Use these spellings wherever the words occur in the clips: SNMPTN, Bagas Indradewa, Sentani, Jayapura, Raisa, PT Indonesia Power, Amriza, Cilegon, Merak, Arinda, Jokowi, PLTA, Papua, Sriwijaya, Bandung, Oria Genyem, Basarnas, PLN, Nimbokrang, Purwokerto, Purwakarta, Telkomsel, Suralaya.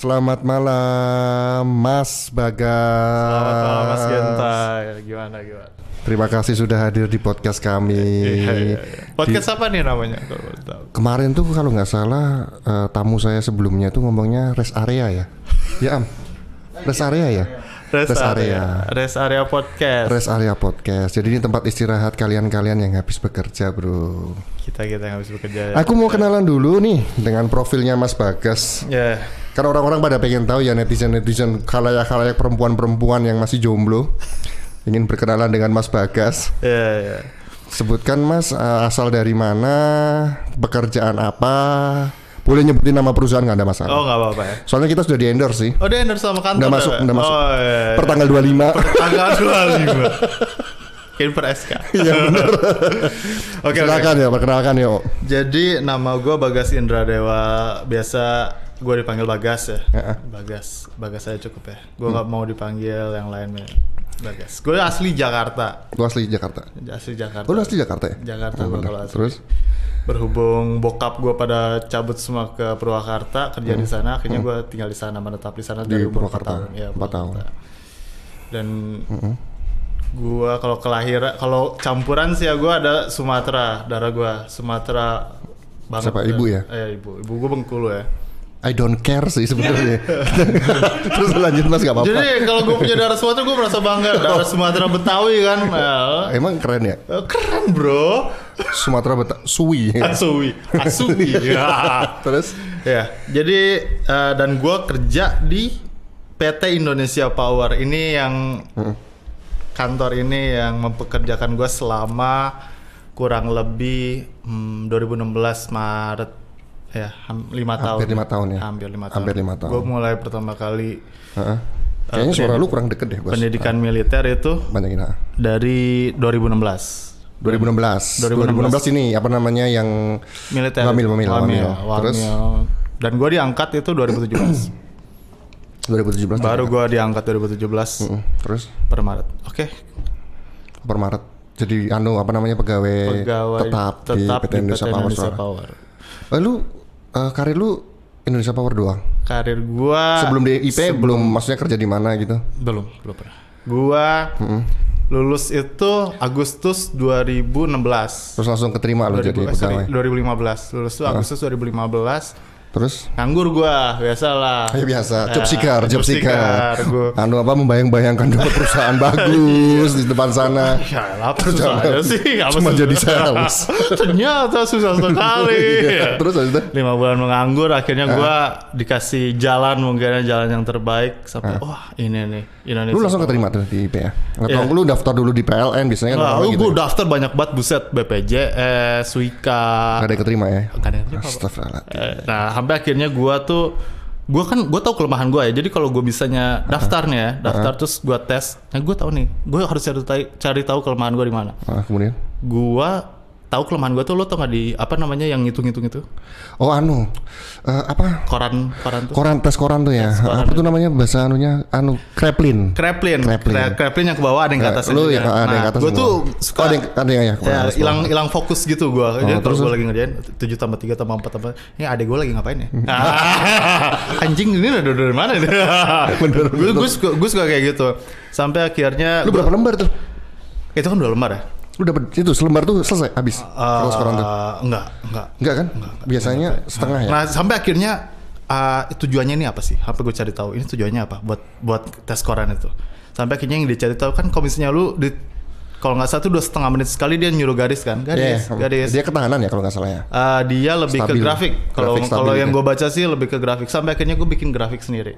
Selamat malam Mas Bagas. Selamat malam Mas Genta. Gimana? Terima kasih sudah hadir di podcast kami. Podcast apa nih namanya? Kemarin tuh kalau nggak salah tamu saya sebelumnya tuh ngomongnya Rest Area ya. Ya Am. Rest Area ya. Rest Area Podcast. Jadi ini tempat istirahat kalian-kalian yang habis bekerja, bro. Kita yang habis bekerja. Aku mau kenalan dulu nih dengan profilnya Mas Bagas. Ya. Yeah. Karena orang-orang pada pengen tahu ya, netizen khalayak perempuan-perempuan yang masih jomblo ingin berkenalan dengan Mas Bagas. Ya. Yeah, yeah. Sebutkan Mas asal dari mana, pekerjaan apa. Boleh nyebutin nama perusahaan nggak ada masalah? Oh nggak apa-apa ya. Soalnya kita sudah di endorse sih. Oh di endorse sama kantor. Udah masuk. Oh, iya. Pertanggal 25. Mungkin per SK. Iya benar. Oke. Silakan ya, perkenalkan ya. Jadi nama gue Bagas Indradewa. Biasa gue dipanggil Bagas ya. Bagas saya cukup ya. Gue nggak mau dipanggil yang lain. Bagas. Gue asli Jakarta. Lu asli Jakarta ya? Jakarta. Kalau asli. Terus? Berhubung bokap gue pada cabut semua ke Purwakarta, kerja di sana, akhirnya gue tinggal di sana, menetap di sana dari umur 4 tahun. Dan gue kalau campuran sih ya, gue ada Sumatera, darah gue Sumatera banget. Siapa ibu ya? Ibu gue Bengkulu ya. I don't care sih sebenarnya. Terus lanjut Mas, gak apa-apa. Jadi kalau gue punya darah Sumatera, gue merasa bangga. Darah Sumatera Betawi kan. Emang keren ya? Keren bro. Sumatera Betawi. Asui. Ya. Terus? Ya. Jadi dan gue kerja di PT Indonesia Power. Ini yang kantor ini yang mempekerjakan gue selama kurang lebih 2016 Maret. Ya, 5 tahun. Gue mulai pertama kali. Kayaknya suara lu kurang deket deh, Bas. Pendidikan militer itu dari 2016 ini apa namanya yang militer. Wamil. Terus dan gue diangkat itu 2017. Baru gue diangkat 2017. Terus per Maret. Oke. Per Maret. Jadi pegawai tetap di PT Indonesia Power. Karir lu Indonesia Power doang? Karir gua sebelum di IP belum, maksudnya kerja di mana gitu? Belum pernah. Gua lulus itu Agustus 2016. Terus langsung keterima lo jadi pegawai? 2015. Lulus itu Agustus 2015. Terus? Nganggur gua, biasalah. Ya biasa, job seeker. Membayang-bayangkan dulu perusahaan bagus di depan sana. Ya lapar susah sih. Cuma jadi sales. Ternyata susah sekali. Ya. Terus aja 5 bulan menganggur, akhirnya gua dikasih jalan yang terbaik sampai ini nih Indonesia. Lu langsung keterima tuh di IP ya? Atau lu daftar dulu di PLN biasanya kan orang gitu. Gua daftar banyak banget, buset, BPJS, Wika. Enggak ada yang keterima ya? Enggak ada yang keterima. Astagfirullahaladzim. Nah, sampai akhirnya gue tahu kelemahan gue ya. Jadi kalau gue bisanya daftar terus gue tes. Nah gue tahu nih, gue harus cari tahu kelemahan gue di mana. Kemudian gue tahu kelemahan gue tuh, lo tau nggak di apa namanya yang ngitung-ngitung itu? Koran tuh ya. Apa tuh namanya bahasa anunya? Kreplin yang ke bawah ada yang ke atas. Lo yang ada yang ke atas. Gue tuh suka ada yang hilang fokus gitu gue. Jadi terus gue lagi ngerjain 7+3+4 ini adek gue lagi ngapain ya? Anjing ini udah dari mana? Gue suka kayak gitu. Sampai akhirnya. Lu berapa lembar tuh? Itu kan 2 lembar ya. Lu dapat itu selembar tuh selesai habis. Terus koran tuh. Enggak kan? Enggak. Biasanya setengah ya. Nah, sampai akhirnya tujuannya ini apa sih? Sampai gue cari tahu ini tujuannya apa buat tes koran itu. Sampai akhirnya yang dicari tahu kan komisinya lu kalau nggak salah tuh 2,5 menit sekali dia nyuruh garis kan? Garis. Dia ketahanan ya kalau nggak salah ya. Dia lebih stabil. Ke grafik. Kalau yang gue baca sih lebih ke grafik. Sampai akhirnya gue bikin grafik sendiri.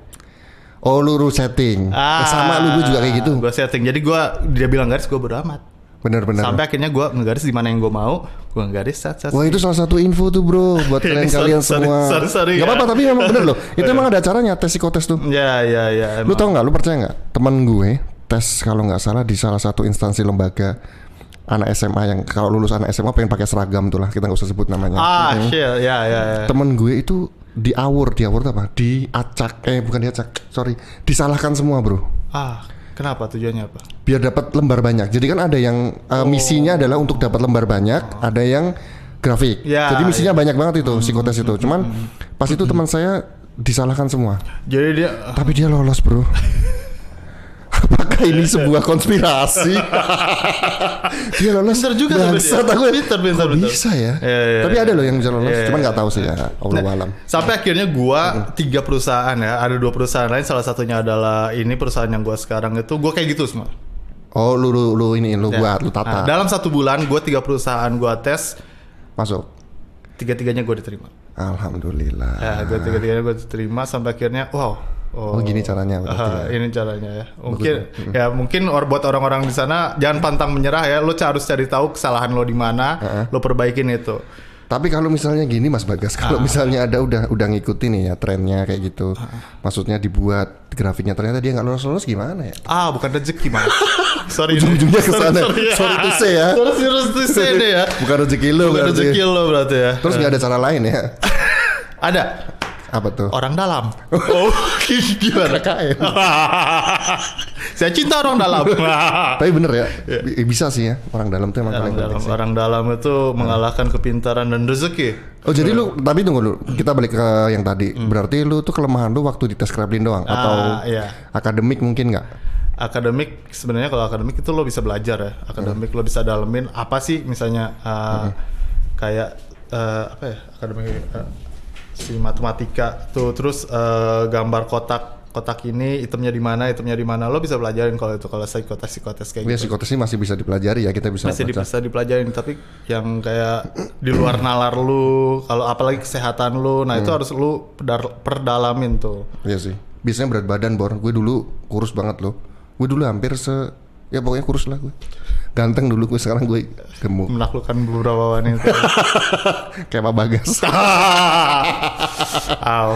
Oh, lu setting. Sama lu gue juga kayak gitu. Gue setting. Jadi dia bilang garis, gue bodo amat. Benar. Sampai akhirnya gue ngegaris di mana yang gue mau, gue ngegaris saat. Wah itu salah satu info tuh bro, buat kalian semua. Sorry. Gak apa-apa ya. Tapi memang bener loh. Itu emang ada caranya tes psikotes tuh. Ya. Lu tau nggak? Lu percaya nggak? Temen gue tes kalau nggak salah di salah satu instansi lembaga anak SMA yang kalau lulus anak SMA pengen pakai seragam tuh lah, kita nggak usah sebut namanya. Ya. Temen gue itu diawur apa? Disalahkan semua bro. Kenapa tujuannya apa? Biar dapat lembar banyak. Jadi kan ada yang misinya adalah untuk dapat lembar banyak, ada yang grafik. Jadi misinya banyak banget itu psikotes itu. Cuman pas itu teman saya disalahkan semua. Jadi dia tapi dia lolos, bro. Apakah ini sebuah konspirasi? Dia lolos. Pinter juga sebenarnya. Pinter. Bisa ya? Ya. Tapi ada loh yang bisa lolos, cuman nggak tahu sih ya. Allah alam. Sampai akhirnya gua 3 perusahaan ya. Ada 2 perusahaan lain. Salah satunya adalah ini perusahaan yang gua sekarang itu. Gua kayak gitu semua. Oh, lu ini lu buat, lu tata. Nah, dalam 1 bulan gua 3 perusahaan gua tes masuk. 3-3-nya gua diterima. Alhamdulillah. Ya, gua 3-3-nya gua diterima sampai akhirnya wow. Oh, gini caranya. Ini caranya ya. Mungkin betul. Ya mungkin buat orang-orang di sana jangan pantang menyerah ya. Lo harus cari tahu kesalahan lo di mana, lo perbaikin itu. Tapi kalau misalnya gini Mas Bagas, kalau misalnya ada udah ngikutin nih ya trennya kayak gitu. Maksudnya dibuat grafiknya ternyata dia enggak lolos-lolos gimana ya? Ah, bukan rezeki Mas. Sorry. Ujung-ujungnya ke sana. Sorry to say ya. Sorry to say deh ya. Bukan rezeki lo. Bukan rezeki lo berarti ya. Terus enggak ada cara lain ya? Ada. Apa tuh? Orang dalam. Oh, gimana KKN? Saya cinta orang dalam. Tapi bener ya, bisa sih ya. Orang dalam tuh emang paling penting. Orang dalam itu mengalahkan kepintaran dan rezeki. Oh, jadi lu, tapi tunggu dulu. Kita balik ke yang tadi. Berarti lu tuh kelemahan lu waktu di tes Krablin doang? Atau akademik mungkin nggak? Akademik, sebenarnya kalau akademik itu lo bisa belajar ya. Akademik lo bisa dalemin apa sih misalnya kayak apa ya akademik si matematika tuh terus gambar kotak ini itemnya di mana lo bisa pelajarin kalau itu kalau psikotes kayak ya, gitu. Psikotes ini masih bisa dipelajari ya, kita bisa dipelajarin tapi yang kayak di luar nalar lu kalau apalagi kesehatan lu nah itu harus lu perdalamin tuh. Iya sih. Biasanya berat badan Bor. Gue dulu kurus banget loh. Gue dulu hampir ya pokoknya kurus lah gue. Ganteng dulu gue, sekarang gue gemuk. Menaklukkan beberapa wanita. Kayak Pak Bagas. Aw.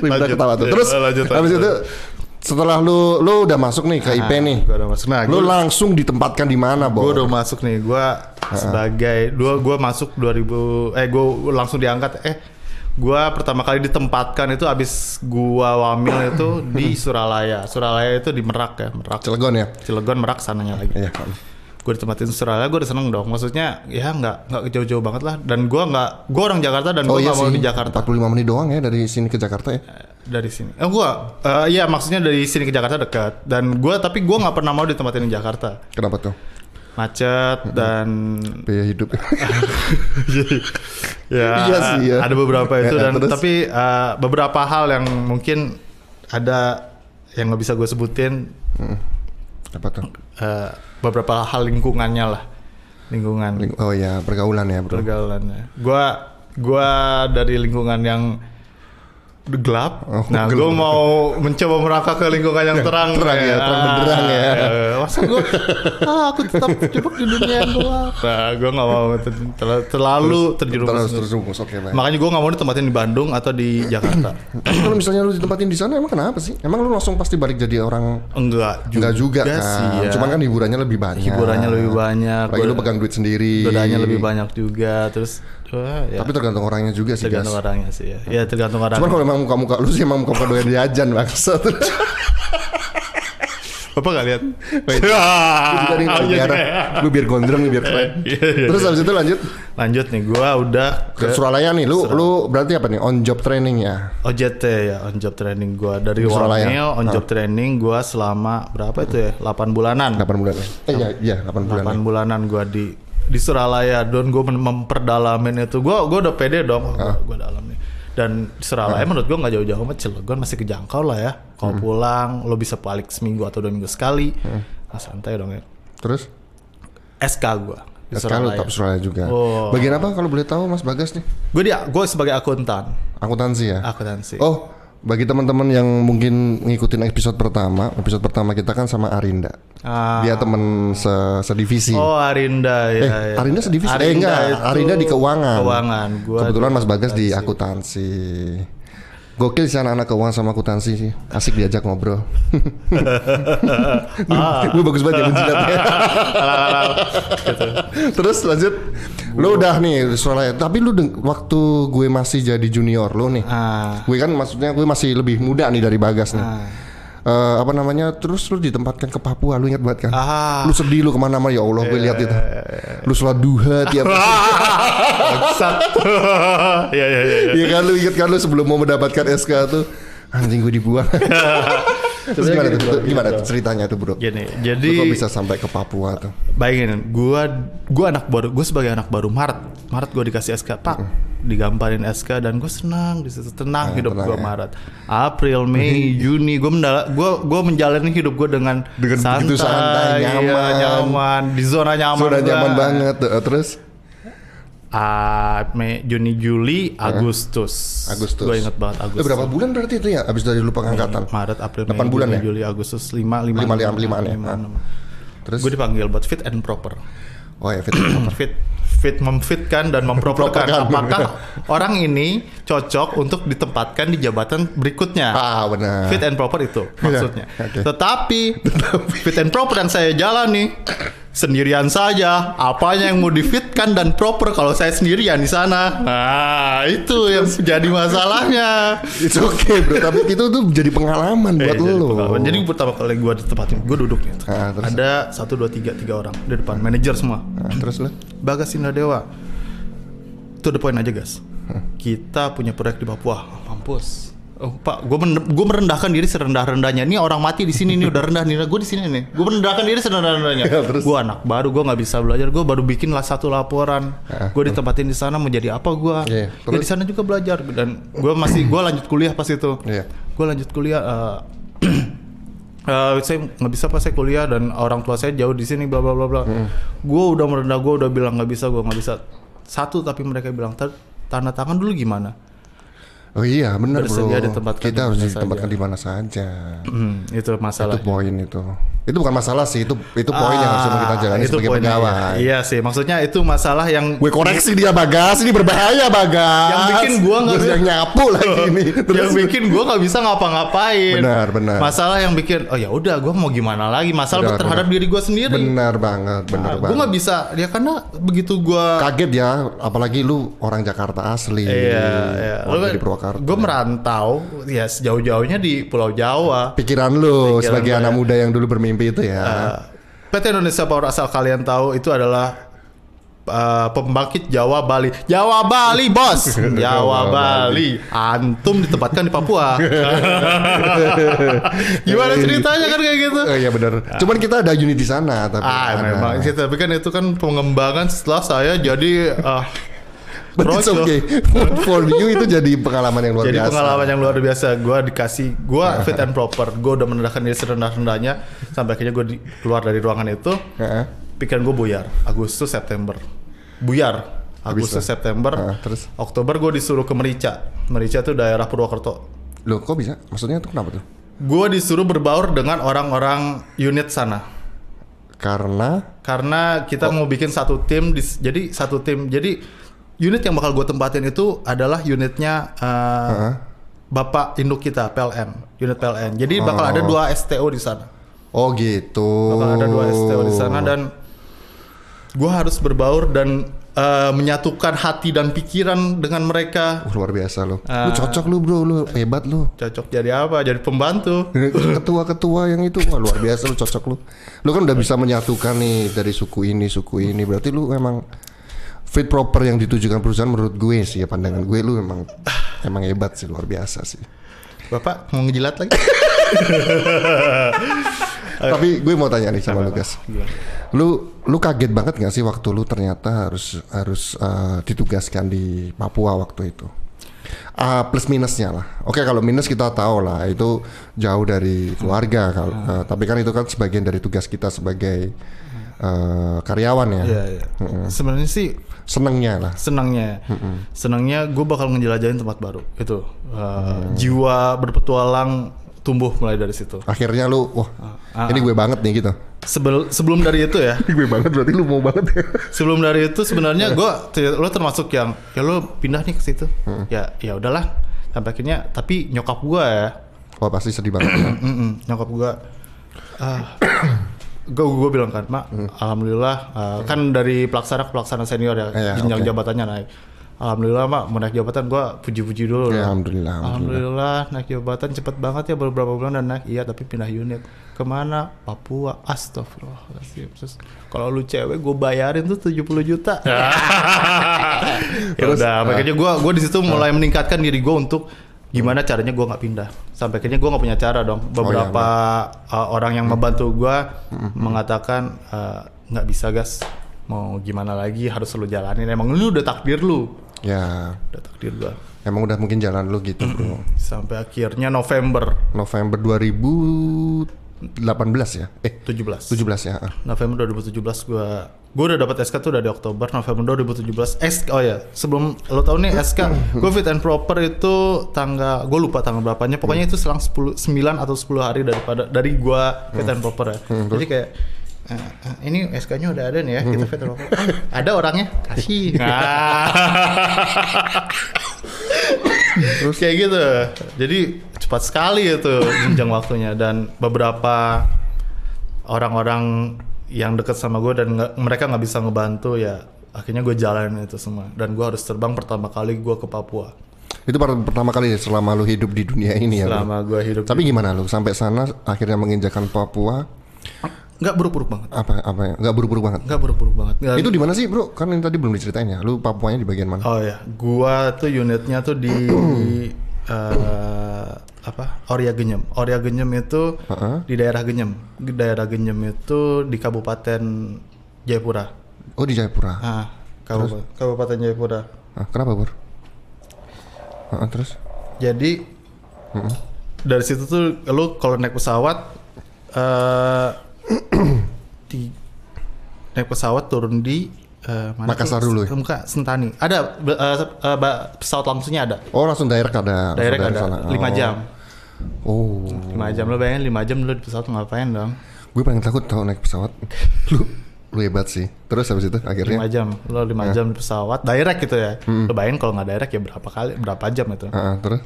Udah ketawa tuh. Terus habis itu setelah lu udah masuk nih ke IP nih. Gua udah masuk. Nah, lu langsung ditempatkan di mana, Bro? Gue udah masuk nih. Gue sebagai gue masuk 2000 gue langsung diangkat Gua pertama kali ditempatkan itu abis gua wamil itu di Suralaya. Suralaya itu di Merak ya, Merak. Cilegon ya. Cilegon Merak sananya lagi. Iya. Gua ditempatin Suralaya, gua udah seneng dong. Maksudnya ya nggak jauh-jauh banget lah. Dan gua orang Jakarta dan gua nggak mau di Jakarta. 45 menit doang ya dari sini ke Jakarta ya. Dari sini. Maksudnya dari sini ke Jakarta dekat. Dan gua nggak pernah mau ditempatin di Jakarta. Kenapa tuh? Macet dan biaya hidup. Iya, ada beberapa itu dan terus? Tapi beberapa hal yang mungkin ada yang nggak bisa gue sebutin. Apa tuh? Beberapa hal lingkungannya lah, lingkungan. Oh ya, pergaulan ya bro. Pergaulannya. Gue dari lingkungan yang gelap. Nah, gue mau mencoba merangkak ke lingkungan yang terang ya, terang benderang ya. Masa gue, aku tetap terjebak di dunia yang gelap. Nah, gue nggak mau terlalu terjerumus. Makanya gue nggak mau ditempatin di Bandung atau di Jakarta. Kalau misalnya lu ditempatin di sana, emang kenapa sih? Emang lu langsung pasti balik jadi orang? Enggak juga kan. Ya. Cuman kan hiburannya lebih banyak. Lagi lu pegang duit sendiri. Godanya lebih banyak juga, terus. Tapi tergantung orangnya juga sih. Ya tergantung orangnya. Cuman kalau emang muka-muka lu sih emang muka-muka doyan diajan maksud. Bapak gak lihat? Gue biar gondrong, biar keren. Terus abis itu lanjut nih, gue udah ke Suralaya nih. Lu berarti apa nih? On job training ya? OJT ya, on job training gue dari Suralaya. On job training gue selama berapa itu ya? 8 bulanan. Iya 8 bulanan gue di Suralaya, don gue memperdalamin itu, gue udah pede dong, gue dalam nih. Dan Suralaya menurut gue nggak jauh-jauh sama Cilegon, masih kejangkau lah ya. Kalau pulang, lo bisa balik seminggu atau 2 minggu sekali, santai dong ya. Terus? SK gue. Sekarang tetap Suralaya juga. Oh. Bagian apa kalau boleh tahu Mas Bagas nih? Gue sebagai akuntan. Akuntansi ya? Akuntansi. Oh, bagi teman-teman yang mungkin ngikutin episode pertama kita kan sama Arinda. Dia teman sedivisi. Oh, Arinda ya. Arinda sedivisi. Enggak, Arinda di keuangan. Kebetulan Mas Bagas di akuntansi. Gokil sih anak-anak keuangan sama akuntansi sih. Asik diajak ngobrol. Lu bagus banget ya menjilatnya. Terus lanjut. Lu udah nih Suralaya. Tapi lu waktu gue masih jadi junior lu nih. Gue kan maksudnya gue masih lebih muda nih dari Bagas nih. terus lu ditempatkan ke Papua, lu ingat banget kan? Ah. Lu sedih lu kemana-mana, ya Allah, gue lihat itu. Lu sholat duha tiap Iya kan, lu ingat kan lu sebelum mau mendapatkan SK tuh, anjing gue dibuang. Terus gimana ceritanya tuh bro? Gini, jadi lu kok bisa sampai ke Papua tuh? Bayangin, gue sebagai anak baru Maret gue dikasih SK, Pak. Digamparin SK dan gue senang, tenang hidup gue ya. Maret, April, Mei, Juni gue menjalani hidup gue dengan santai, nyaman, di zona nyaman. Zona nyaman banget. Terus Mei, Juni, Juli, Agustus. Gue inget banget Agustus. Berapa bulan berarti itu ya? Abis dari lu pengangkatan. Maret, April, Mei, 8 bulan Juni, ya? Juli, Agustus, 5 Terus gue dipanggil buat fit and proper. Oh ya, fit and proper. memfitkan dan memproperkan apakah orang ini cocok untuk ditempatkan di jabatan berikutnya. Ah, benar. Fit and proper itu maksudnya. Ya, okay. Tetapi fit and proper yang saya jalani sendirian saja. Apanya yang mau difitkan dan proper kalau saya sendirian di sana? Nah, itu yang jadi masalahnya. It's okay bro, tapi itu tuh jadi pengalaman buat lo. Jadi pertama kali gue ditempatin, gue duduknya. Ada 1, 2, 3 orang di depan, manajer semua. Terus lo? Bagas Indradewa, to the point aja guys. Kita punya proyek di Papua, mampus. Oh, Pak, gue merendahkan diri serendah-rendahnya. Ini orang mati di sini nih, udah rendah nih. Gue di sini nih, gue merendahkan diri serendah-rendahnya. Ya, gue anak baru, gue nggak bisa belajar. Gue baru bikin satu laporan. Gue ditempatin di sana menjadi apa gue? Ya di sana juga belajar dan gue lanjut kuliah pas itu. Yeah. Gue lanjut kuliah. Saya nggak bisa pas saya kuliah dan orang tua saya jauh di sini, bla bla bla bla. Gue udah merendah, gue udah bilang nggak bisa. Satu tapi mereka bilang tanda tangan dulu gimana? Oh iya benar bro, kita harus ditempatkan di mana saja. Itu masalah. Itu poin itu. Itu bukan masalah sih, itu poin yang harus kita jalani sebagai pegawai. Iya sih, maksudnya itu masalah yang. Gue koreksi dia Bagas, ini berbahaya Bagas. Yang bikin gue nggak bisa nyapu lagi ini. Yang bikin gue nggak bisa ngapa-ngapain. Benar. Masalah yang bikin, oh ya udah, gue mau gimana lagi? Masalah terhadap diri gue sendiri. Benar banget. Gue nggak bisa, ya karena begitu gue. Kaget ya, apalagi lu orang Jakarta asli. Iya. Orang dari Purwakarta. Gue merantau, ya sejauh-jauhnya di Pulau Jawa. Pikiran lu sebagai anak muda yang dulu bermimpi itu ya. PT Indonesia Power, asal kalian tahu, itu adalah pembangkit Jawa Bali. Jawa Bali bos, Jawa Bali. Antum ditempatkan di Papua. Gimana ceritanya kan kayak gitu? Iya benar. Cuman kita ada unit di sana. Memang. Tapi kan itu kan pengembangan setelah saya jadi. But it's okay. For you itu jadi pengalaman yang luar biasa. Jadi pengalaman yang luar biasa. Gue dikasih, gue fit and proper. Gue udah menendahkan diri serendah-rendahnya. Sampai akhirnya gue keluar dari ruangan itu. Pikiran gue buyar. Agustus, September. Buyar. Agustus, September. Terus? Oktober gue disuruh ke Merica. Merica itu daerah Purwokerto. Loh kok bisa? Maksudnya itu kenapa tuh? Gue disuruh berbaur dengan orang-orang unit sana. Karena kita mau bikin satu tim. Jadi satu tim. Jadi unit yang bakal gue tempatin itu adalah unitnya Bapak induk kita, PLN, unit PLN. Jadi bakal ada 2 STO di sana. Oh gitu. Bakal ada 2 STO di sana dan gue harus berbaur dan menyatukan hati dan pikiran dengan mereka. Luar biasa lo. Lu cocok lu bro, lu hebat lu. Cocok jadi apa? Jadi pembantu. Ketua-ketua yang itu, wah luar biasa lu, cocok lu. Lu kan udah bisa menyatukan nih dari suku ini. Berarti lu memang fit proper yang ditujukan perusahaan, menurut gue sih ya, pandangan gue, lu emang hebat sih, luar biasa sih. Bapak mau ngejilat lagi? Tapi gue mau tanya nih sama lu guys. Lu kaget banget nggak sih waktu lu ternyata harus ditugaskan di Papua waktu itu? Plus minusnya lah. Oke, kalau minus kita tahu lah itu jauh dari keluarga. Tapi kan itu kan sebagian dari tugas kita sebagai karyawan ya. Iya. Sebenarnya sih senangnya. Senangnya gue bakal ngejelajahin tempat baru itu. Jiwa berpetualang tumbuh mulai dari situ. Akhirnya lu, wah ini gue banget nih gitu. Sebelum dari itu ya. Gue banget berarti lu mau banget ya. Sebelum dari itu sebenarnya lo termasuk yang ya lo pindah nih ke situ. Ya udahlah sampai akhirnya. Tapi nyokap gue ya. Wah pasti sedih banget. Nyokap gue. Gue bilang kan, Mak, alhamdulillah kan dari pelaksana ke pelaksana senior ya, jenjang jabatannya naik. Alhamdulillah Mak, mau naik jabatan gue puji-puji dulu. Ya, Alhamdulillah naik jabatan cepet banget ya, baru berapa bulan dan naik. Iya, tapi pindah unit. Kemana? Papua. Astagfirullahaladzim. Kalau lu cewek gue bayarin tuh 70 juta. Ya udah, makanya gue di situ mulai meningkatkan diri gue untuk gimana caranya gue nggak pindah. Sampai akhirnya gue nggak punya cara dong. Beberapa orang yang membantu gue mengatakan nggak bisa gas, mau gimana lagi harus lu jalanin. Emang lu udah takdir lu. Ya. Udah takdir gue. Emang udah mungkin jalan lu gitu bro. Sampai akhirnya November 2018 ya. 17 ya. November 2017 gue udah dapat SK tuh dari Oktober. November 2017 SK. Oh ya, sebelum lo tau nih SK gue fit and proper itu tanggal, gue lupa tanggal berapanya, pokoknya itu selang 9 atau 10 hari dari gue fit and proper ya. Jadi kayak ini SK-nya udah ada nih ya, kita fit and proper. Ada orangnya, kasih. Terus kayak gitu. Jadi cepat sekali itu jenjang waktunya. Dan beberapa orang-orang yang deket sama gue dan mereka nggak bisa ngebantu ya, akhirnya gue jalanin itu semua. Dan gue harus terbang pertama kali gue ke Papua. Itu pertama kali selama lu hidup di dunia ini ya? Selama gue hidup. Tapi gimana lu sampai sana akhirnya menginjakan Papua? Nggak buruk-buruk banget. Apa ya? Nggak buruk-buruk banget? Nggak buruk-buruk banget. Nggak. Itu di mana sih bro? Kan yang tadi belum diceritain ya. Lu Papuanya di bagian mana? Oh ya, gua tuh unitnya tuh di Oria Genyem. Oria Genyem itu di daerah Genyem. Daerah Genyem itu di Kabupaten Jayapura. Oh di Jayapura. Ah, Kabupaten Jayapura. Kenapa bro? Terus? Jadi dari situ tuh lu kalau naik pesawat. Naik pesawat turun di Makassar dulu ya? Enggak, Sentani. Ada pesawat langsungnya ada. Oh langsung direct ada? Direct ada, sana. 5 jam. Oh 5 jam, lo bayangin 5 jam lo di pesawat ngapain dong? Gue paling takut tau naik pesawat. Lu hebat sih. Terus habis itu akhirnya? 5 jam, lo 5 jam di pesawat, direct gitu ya. Lo bayangin kalau gak direct ya berapa kali, berapa jam itu. Terus?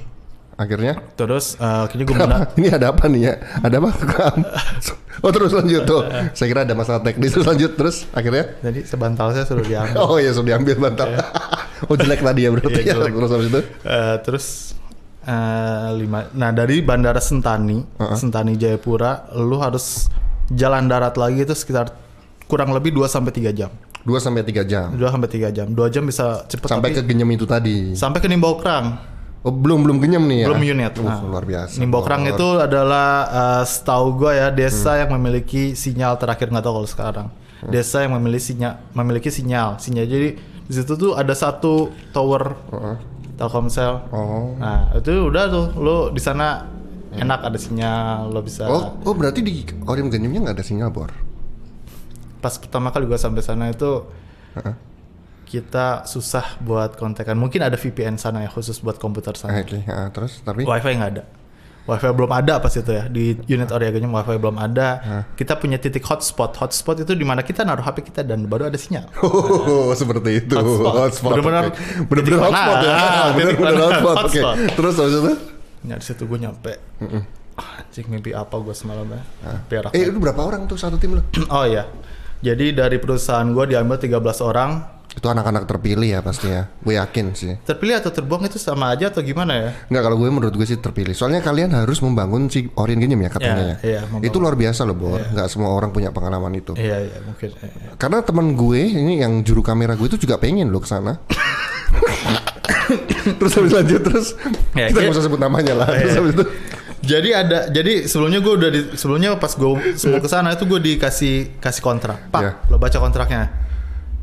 Akhirnya? Terus akhirnya gue ini ada apa nih ya? Ada apa? Oh terus lanjut tuh. Saya kira ada masalah teknis. Terus lanjut. Terus akhirnya? Jadi sebantal saya suruh diambil. Oh iya suruh diambil bantal. Oh jelek tadi ya berarti ya. Terus habis itu? Nah dari Bandara Sentani Sentani Jayapura, lu harus jalan darat lagi itu sekitar kurang lebih 2-3 jam. 2-3 jam. 2 jam bisa cepet. Sampai ke Genyem itu tadi. Sampai ke Nimbokrang. Oh, belum Genyem nih ya? Belum unit. Luar biasa. Nimbokrang itu adalah setahu gue ya desa yang memiliki sinyal terakhir, nggak tahu kalau sekarang. Desa yang memiliki sinyal. Jadi di situ tuh ada satu tower Telkomsel. Nah itu udah tuh lo di sana enak ada sinyal lo bisa. Oh berarti di Orim Genyemnya nggak ada sinyal bor? Pas pertama kali gue sampai sana itu. Kita susah buat kontekan. Mungkin ada VPN sana ya khusus buat komputer sana. Okay, terus tapi Wi-Fi nggak ada. Wi-Fi belum ada pas itu ya di unit Oriaganya. Wi-Fi belum ada. Kita punya titik hotspot. Hotspot itu di mana kita naruh HP kita dan baru ada sinyal. Seperti itu. Hotspot. Benar-benar hotspot ya. Benar-benar hotspot. Oke. Terus habis itu? Ya di situ gue nyampe. Anjing mimpi apa gue semalam ya? Itu berapa orang tuh satu tim lo? Oh iya. Jadi dari perusahaan gue diambil 13 orang. Itu anak-anak terpilih ya pasti ya, gue yakin sih. Terpilih atau terbuang itu sama aja atau gimana ya? Enggak, kalau gue menurut gue sih terpilih. Soalnya kalian harus membangun si Orin Genyem ya katanya. Iya, itu luar biasa loh Bor, enggak semua orang punya pengalaman itu. Iya mungkin. Karena teman gue ini yang juru kamera gue itu juga pengen loh kesana. Terus habis lanjut terus kita nggak usah sebut namanya lah. Terus habis itu. Jadi sebelumnya gue udah sebelumnya pas gue semua kesana itu gue dikasih kontrak. Pak, lo baca kontraknya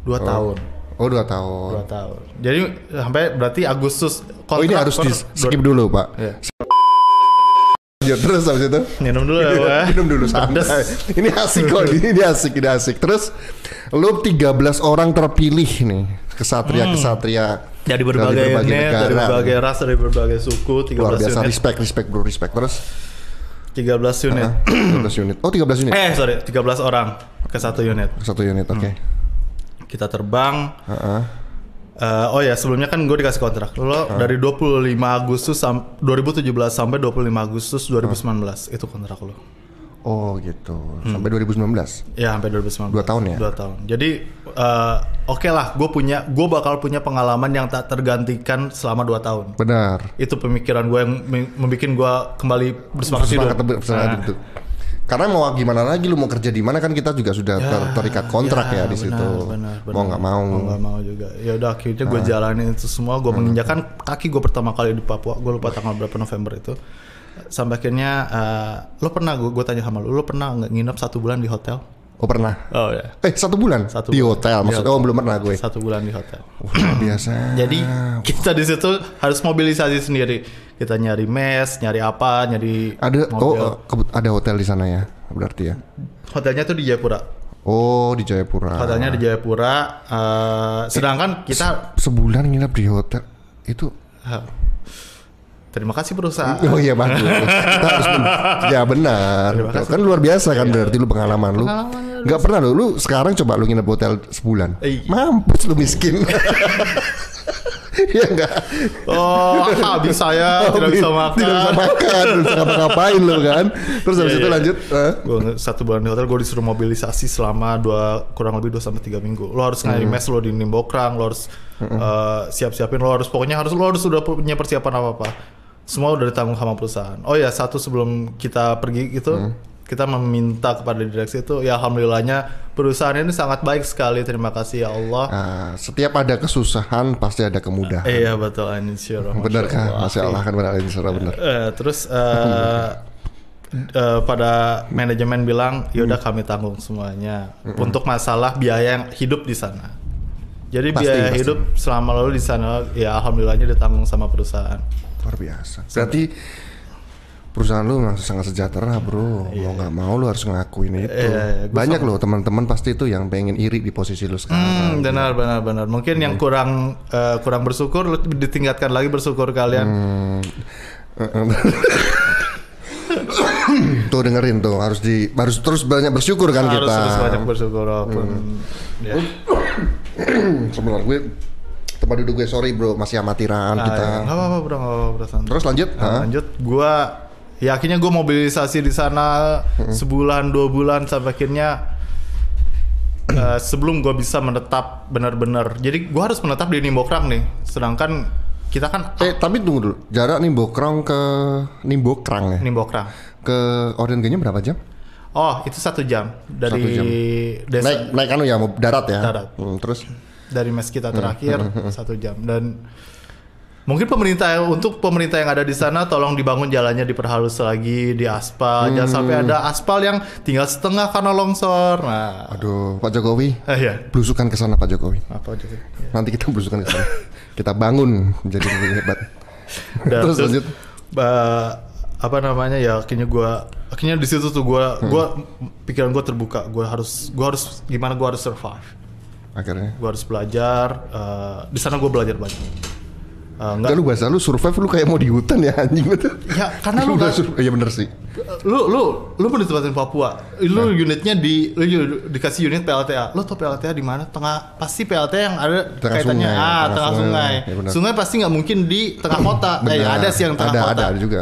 2 tahun. Oh 2 tahun. Jadi sampai berarti Agustus kontrak. Oh ini harus skip dulu pak. Yeah. Terus habis itu minum dulu ya pak. Minum dulu santai. Ini asik kok. Ini asik. Terus lu 13 orang terpilih nih. Kesatria. Dari berbagai net, dari berbagai ras, dari berbagai suku. 13 luar biasa unit. Respect bro, respect. Terus 13 unit. 13 unit. Oh 13 unit. 13 orang ke satu unit. Oke. Kita terbang. Sebelumnya kan gue dikasih kontrak. Lo dari 25 Agustus 2017 sampai 25 Agustus 2019 itu kontrak lo. Oh gitu, sampai 2019? Ya sampai 2019. 2 tahun ya? 2 tahun. Jadi oke lah, gue bakal punya pengalaman yang tak tergantikan selama 2 tahun. Benar. Itu pemikiran gue yang membuat gue kembali bersemangat hidup. Karena mau gimana lagi, lu mau kerja di mana kan kita juga sudah terikat kontrak ya di situ. Benar. Mau nggak mau? Mau nggak mau juga. Ya udah akhirnya gue jalanin itu semua. Gue menginjakan kaki gue pertama kali di Papua. Gue lupa tanggal berapa November itu. Sampai akhirnya lo pernah gue tanya sama lo pernah nggak nginep 1 bulan di hotel? Oh pernah. Oh ya. 1 bulan? 1 bulan. Di hotel maksudnya? Oh belum pernah gue. 1 bulan di hotel. Biasa. Jadi kita di situ harus mobilisasi sendiri. Kita nyari mes, nyari apa, nyari ada mobil. Ada hotel di sana ya berarti ya? Hotelnya tuh di Jayapura. Oh di Jayapura. Hotelnya di Jayapura. Sedangkan kita sebulan nginap di hotel itu. Terima kasih perusahaan. Oh iya bagus. Kita harus ya benar. Kan luar biasa kan berarti lu pengalaman lu. Nggak pernah lu sekarang coba lu nginep hotel sebulan. Mampus lu miskin. Iya enggak. Oh, habis saya tidak bisa makan. Tidak bisa makan, terus ngapa-ngapain lo kan. Terus habis itu lanjut. Gua 1 bulan di hotel, gue disuruh mobilisasi selama kurang lebih 2-3 minggu. Lo harus ngari mes lo di Nimbokrang, lo harus siap-siapin, lo harus udah punya persiapan apa-apa. Semua udah ditanggung sama perusahaan. Oh ya, satu sebelum kita pergi gitu, kita meminta kepada direksi itu, ya alhamdulillahnya perusahaan ini sangat baik sekali, terima kasih ya Allah. Setiap ada kesusahan pasti ada kemudahan. Iya betul, insyaallah. Benar kan, masya Allah kan benar, insyaallah benar. Terus pada manajemen bilang, yaudah kami tanggung semuanya untuk masalah biaya yang hidup di sana. Jadi biaya hidup selama lalu di sana, ya alhamdulillahnya ditanggung sama perusahaan. Luar biasa. Berarti perusahaan lu memang sangat sejahtera bro, mau nggak mau lu harus ngakuin itu. Banyak lo teman-teman pasti itu yang pengen iri di posisi lu sekarang. Benar. Mungkin yang kurang bersyukur, lu ditingkatkan lagi bersyukur kalian. Tuh dengerin tuh, harus terus banyak bersyukur kan kita. Harus terus banyak bersyukur. Sebenarnya gue tempat duduk gue sorry bro, masih amatiran kita. Nggak apa-apa bro, terus lanjut. Lanjut, gue. Ya akhirnya gue mobilisasi di sana sebulan 2 bulan sampai akhirnya sebelum gue bisa menetap benar-benar. Jadi gue harus menetap di Nimbokrang nih. Sedangkan kita kan tapi tunggu dulu. Jarak Nimbokrang ke Nimbokrang ya. Nimbokrang ke Oria Genyem berapa jam? Oh itu 1 jam dari 1 jam. Desa. Naik anu ya, mau darat ya. Darat. Terus dari mes kita terakhir 1 jam dan mungkin pemerintah yang ada di sana tolong dibangun jalannya, diperhalus lagi, di aspal jangan sampai ada aspal yang tinggal setengah karena longsor. Nah, aduh Pak Jokowi, belusukan ke sana Pak Jokowi. Apa Jokowi? Nanti kita belusukan ke sana. Kita bangun jadi lebih hebat. Terus lanjut. Apa namanya ya, akhirnya di situ tuh gue pikiran gue terbuka, gue harus gimana, gue harus survive. Akhirnya gue harus belajar. Di sana gue belajar banyak. Enggak lu bahasa lu survive, lu kayak mau di hutan ya anjing gitu. Ya karena lu udah ya bener sih. Lu mau ditempatin Papua. Lu unitnya dikasih unit PLTA. Lu tau PLTA di mana? Tengah pasti PLTA yang ada tengah kaitannya tengah sungai. Ya, sungai pasti nggak mungkin di tengah kota. Kayak ada sih yang tengah kota. Ada juga.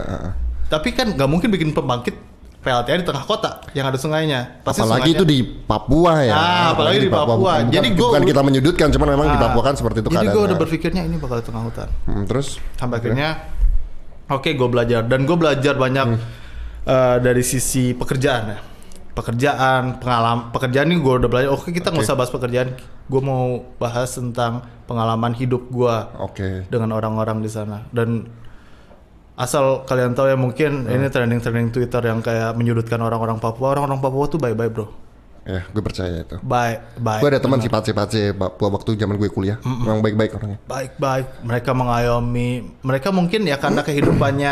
Tapi kan nggak mungkin bikin pembangkit PLTA di tengah kota yang ada sungainya. Pasti apalagi sungainya itu di Papua ya. Apalagi di Papua. Jadi bukan kita menyudutkan, cuman memang di Papua kan seperti itu. Jadi gue udah berpikirnya ini bakal tengah hutan. Terus sampai akhirnya gue belajar dan gue belajar banyak dari sisi pekerjaan ya. Pekerjaan, pengalaman pekerjaan ini gue udah belajar. Oke, kita nggak usah bahas pekerjaan. Gue mau bahas tentang pengalaman hidup gue dengan orang-orang di sana. Dan asal kalian tahu ya, mungkin ini trending Twitter yang kayak menyudutkan orang-orang Papua. Orang-orang Papua tuh bye-bye bro. Ya, gue percaya itu. Baik. Gue ada teman si Pace Papua waktu zaman gue kuliah. Memang baik-baik orangnya. Baik-baik. Mereka mengayomi. Mereka mungkin ya karena kehidupannya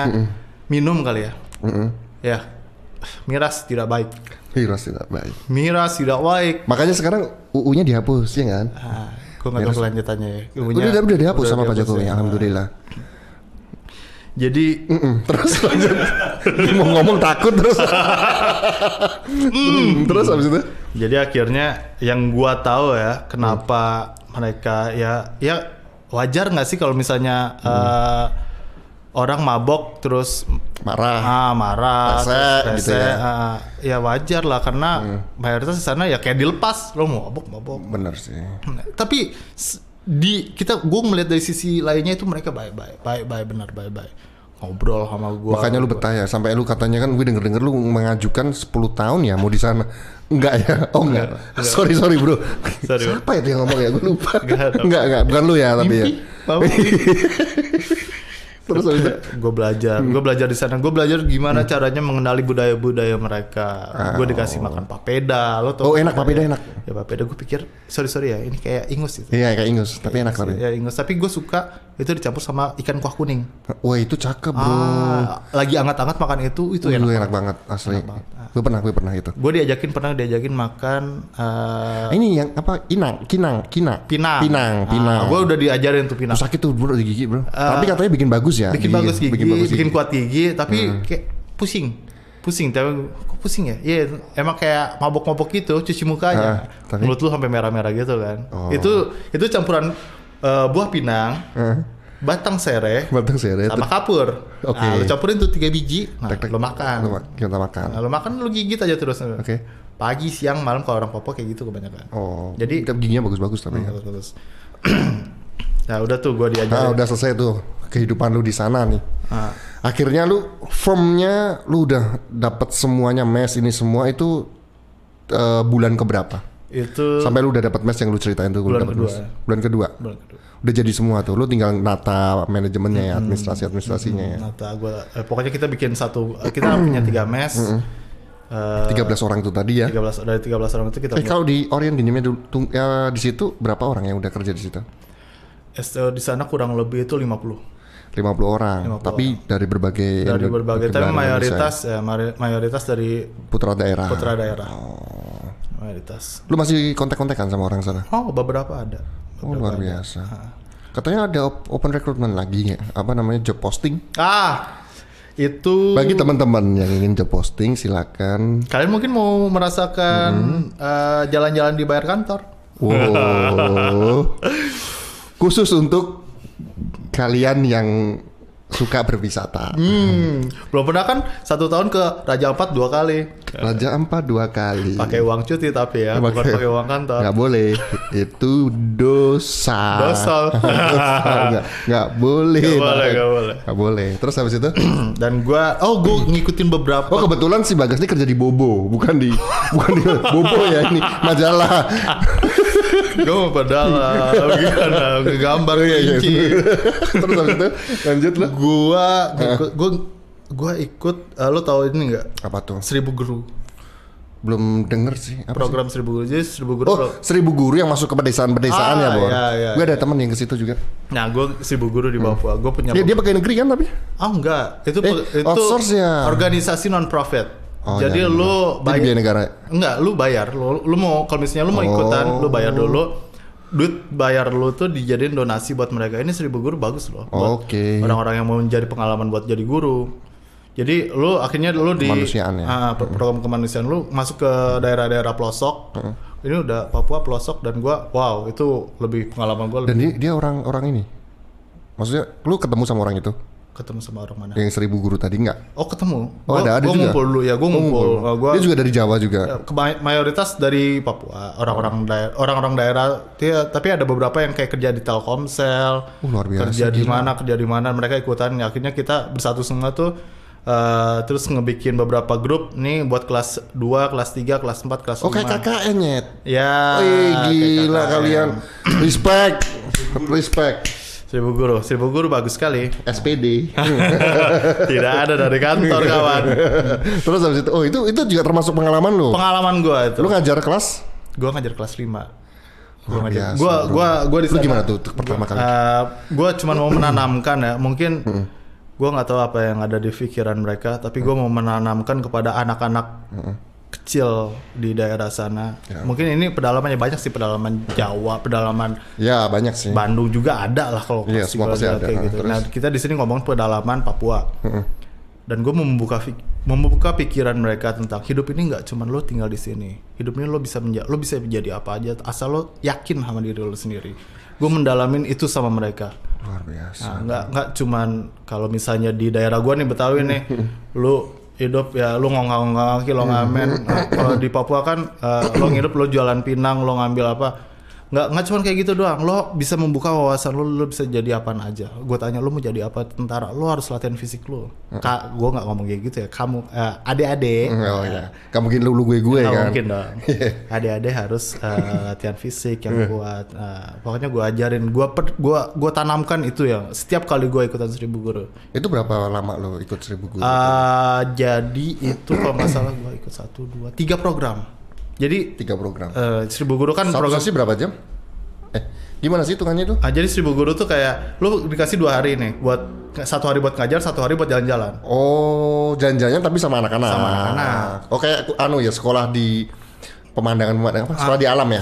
minum kali ya. Ya, miras tidak baik. Makanya sekarang UU-nya dihapus, ya kan? Gue nggak tahu kelanjutannya ya. Udah dihapus sama Pak Jokowi. Alhamdulillah. Jadi terus lanjut mau ngomong takut terus terus abis itu jadi akhirnya yang gua tahu ya kenapa mereka ya wajar nggak sih kalau misalnya orang mabok terus marah, rese gitu ya. Ya wajar lah karena mayoritas di sana ya kayak dilepas lo mabok. Bener sih. Tapi di gue melihat dari sisi lainnya itu mereka baik-baik, ngobrol sama gue. Makanya lu betah ya, sampai lu katanya kan gue denger lu mengajukan 10 tahun ya mau di sana. Enggak ya? Oh enggak. Sorry bro. Siapa itu yang ngomong ya? Gue lupa. Enggak, bukan lu ya tapi ya. Terus gue belajar di sana. Gue belajar gimana caranya mengenali budaya-budaya mereka. Gue dikasih makan papeda, lo tau? Oh enak papeda ya? Enak. Ya papeda gue pikir sorry ya ini kayak ingus gitu. Iya kayak ingus tapi enak tapi. Ya ingus tapi gue suka itu dicampur sama ikan kuah kuning. Wah itu cakep bro. Lagi anget-anget makan itu enak banget asli. Gue pernah itu. Gue diajakin makan. Ini yang apa? Pinang. Gue udah diajarin tuh pinang. Sakit tuh bro di gigi bro. Tapi katanya bikin bagus. Ya, bikin kuat gigi tapi kayak pusing tapi kok pusing ya emang kayak mabok gitu cuci mukanya mulut lu sampai merah gitu kan. Itu campuran buah pinang, batang serai sama kapur. Nah, lu campurin tuh 3 biji, lu makan. Lu makan lu gigit aja terus. Pagi, siang, malam kalau orang Papua kayak gitu kebanyakan. Jadi giginya bagus-bagus tapi ya. Nah udah tuh gue diajarin. Udah selesai tuh kehidupan lu di sana nih. Akhirnya lu formnya lu udah dapat semuanya mes ini semua itu bulan keberapa? Itu sampai lu udah dapat mes yang lu ceritain tuh bulan kedua. Udah jadi semua tuh. Lu tinggal nata manajemennya ya, administrasinya ya. Nata gue pokoknya kita bikin kita punya 3 mes. 13 orang itu tadi ya. 13 orang itu kita. Kalau di Orient di situ berapa orang yang udah kerja di situ? Di sana kurang lebih itu 50 orang. Tapi dari berbagai tapi mayoritas dari putra daerah. Mayoritas. Lu masih kontak-kontakan sama orang sana? Beberapa ada. Luar biasa. Katanya ada open recruitment lagi ya? Apa namanya job posting? Itu bagi teman-teman yang ingin job posting silakan. Kalian mungkin mau merasakan jalan-jalan di bayar kantor. Khusus untuk kalian yang suka berwisata. Belum pernah kan 1 tahun ke Raja Ampat 2 kali. Raja Ampat 2 kali. Pakai uang cuti tapi ya, bukan pakai uang kantor. Gak boleh, itu dosa. Gak boleh. Terus habis itu? Dan gue ngikutin beberapa. Kebetulan si Bagas ini kerja di Bobo, bukan di Bobo ya ini majalah. Gue mau padahal gambar kelinci. Terus habis itu lanjut lah. Gue ikut lo tau ini nggak? Apa tuh? 1000 Guru. Belum denger sih. Program sih? 1000 Guru. Jadi 1000 Guru. 1000 Guru yang masuk ke pedesaan-pedesaan ya Bon. Iya. Gue ada temen yang ke situ juga. Nah gue 1000 Guru di Papua. Gue punya. Dia pakai negeri kan tapi? Enggak. Itu outsource ya. Organisasi non-profit. Jadi lu bayar biaya negara. Enggak, lu bayar. Lu mau kalau misalnya lu mau ikutan, lu bayar dulu. Duit bayar lu tuh dijadiin donasi buat mereka. Ini 1000 Guru bagus loh. Oke. Orang-orang yang mau menjadi pengalaman buat jadi guru. Jadi lu akhirnya lu di program kemanusiaan lu masuk ke daerah-daerah pelosok. Ini udah Papua pelosok dan wow, itu lebih pengalaman gua lebih. Dan dia orang ini. Maksudnya lu ketemu sama orang itu? Ketemu sama orang mana? Yang 1000 Guru tadi enggak? Ketemu. Ada juga. Gue ngumpul dulu ya, gue ngumpul. Dia juga dari Jawa juga. Mayoritas dari Papua, orang-orang daerah. Tapi ada beberapa yang kayak kerja di Telkomsel, luar biasa, kerja di mana. Mereka ikutan. Akhirnya kita bersatu semua tuh. Terus ngebikin beberapa grup nih buat kelas 2, kelas 3, kelas 4, kelas 5. Kayak KKN ya? Ya. Gila KKN. Kalian. Respect. 1000 Guru bagus sekali. SPD. Tidak ada dari kantor kawan. Terus habis itu, itu juga termasuk pengalaman lu. Pengalaman gua itu. Lu ngajar kelas? Gua ngajar kelas 5. Gua di sana. Lu gimana tuh pertama kali? Gua cuma mau menanamkan ya, mungkin gua enggak tahu apa yang ada di pikiran mereka, tapi gua mau menanamkan kepada anak-anak kecil di daerah sana. Mungkin ini pedalamannya banyak sih, pedalaman Jawa, pedalaman banyak sih. Bandung juga ada lah kalau semua pasti ada kayak gitu. Terus? Nah, kita di sini ngomong pedalaman Papua. Dan gue membuka pikiran mereka tentang hidup ini nggak cuma lo tinggal di sini. Hidup ini lo bisa menjadi apa aja asal lo yakin sama diri lo sendiri. gue mendalamin itu sama mereka. Luar biasa. Nah, nggak cuman kalau misalnya di daerah gue nih Betawi nih, lu hidup ya lu ngongak-ngongak, lo ngamen. Nah, kalau di Papua kan lo ngidup, lo jualan pinang, lo ngambil apa. Nggak cuma kayak gitu doang, lo bisa membuka wawasan lo, lo bisa jadi apaan aja. Gue tanya lo mau jadi apa, tentara, lo harus latihan fisik lo. Kak, gue nggak ngomong kayak gitu ya, kamu, ade-ade. Oh iya, nggak mungkin lu gue kan. Nggak mungkin dong, ade-ade harus latihan fisik yang kuat. Pokoknya gue ajarin, gue tanamkan itu ya, setiap kali gue ikutan 1000 guru. Itu berapa lama lo ikut 1000 guru? Jadi itu kalau nggak salah gue ikut 1, 2, 3 program. Jadi 3 program. 1000 guru kan program sih berapa jam? Gimana sih hitungannya itu? Jadi 1000 guru tuh kayak lu dikasih 2 hari nih, buat 1 hari buat ngajar, 1 hari buat jalan-jalan. Oh, jalan-jalannya tapi sama anak-anak. Sama anak-anak. Oh, kayak anu ya, sekolah di pemandangan apa? Sekolah di alam ya?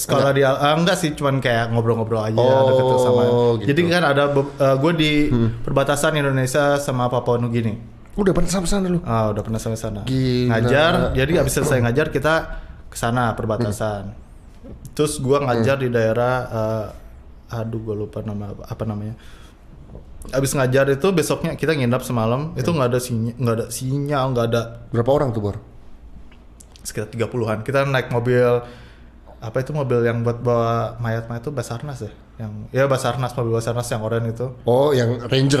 Sekolah di alam, enggak sih, cuman kayak ngobrol-ngobrol aja, deket sama. Gitu. Jadi kan ada gue di perbatasan Indonesia sama Papua Nugini. Udah pernah sampai sana lu? Udah pernah sampai sana. Ngajar, jadi abis selesai ngajar kita ke sana perbatasan. Terus gua ngajar di daerah gua lupa nama apa namanya. Abis ngajar itu besoknya kita nginap semalam. Itu enggak ada sinyal, enggak ada. Berapa orang tuh, Bor? Sekitar 30-an. Kita naik mobil apa itu, mobil yang buat bawa mayat-mayat itu, Basarnas ya? Mobil Basarnas yang oranye itu. Oh, yang Ranger.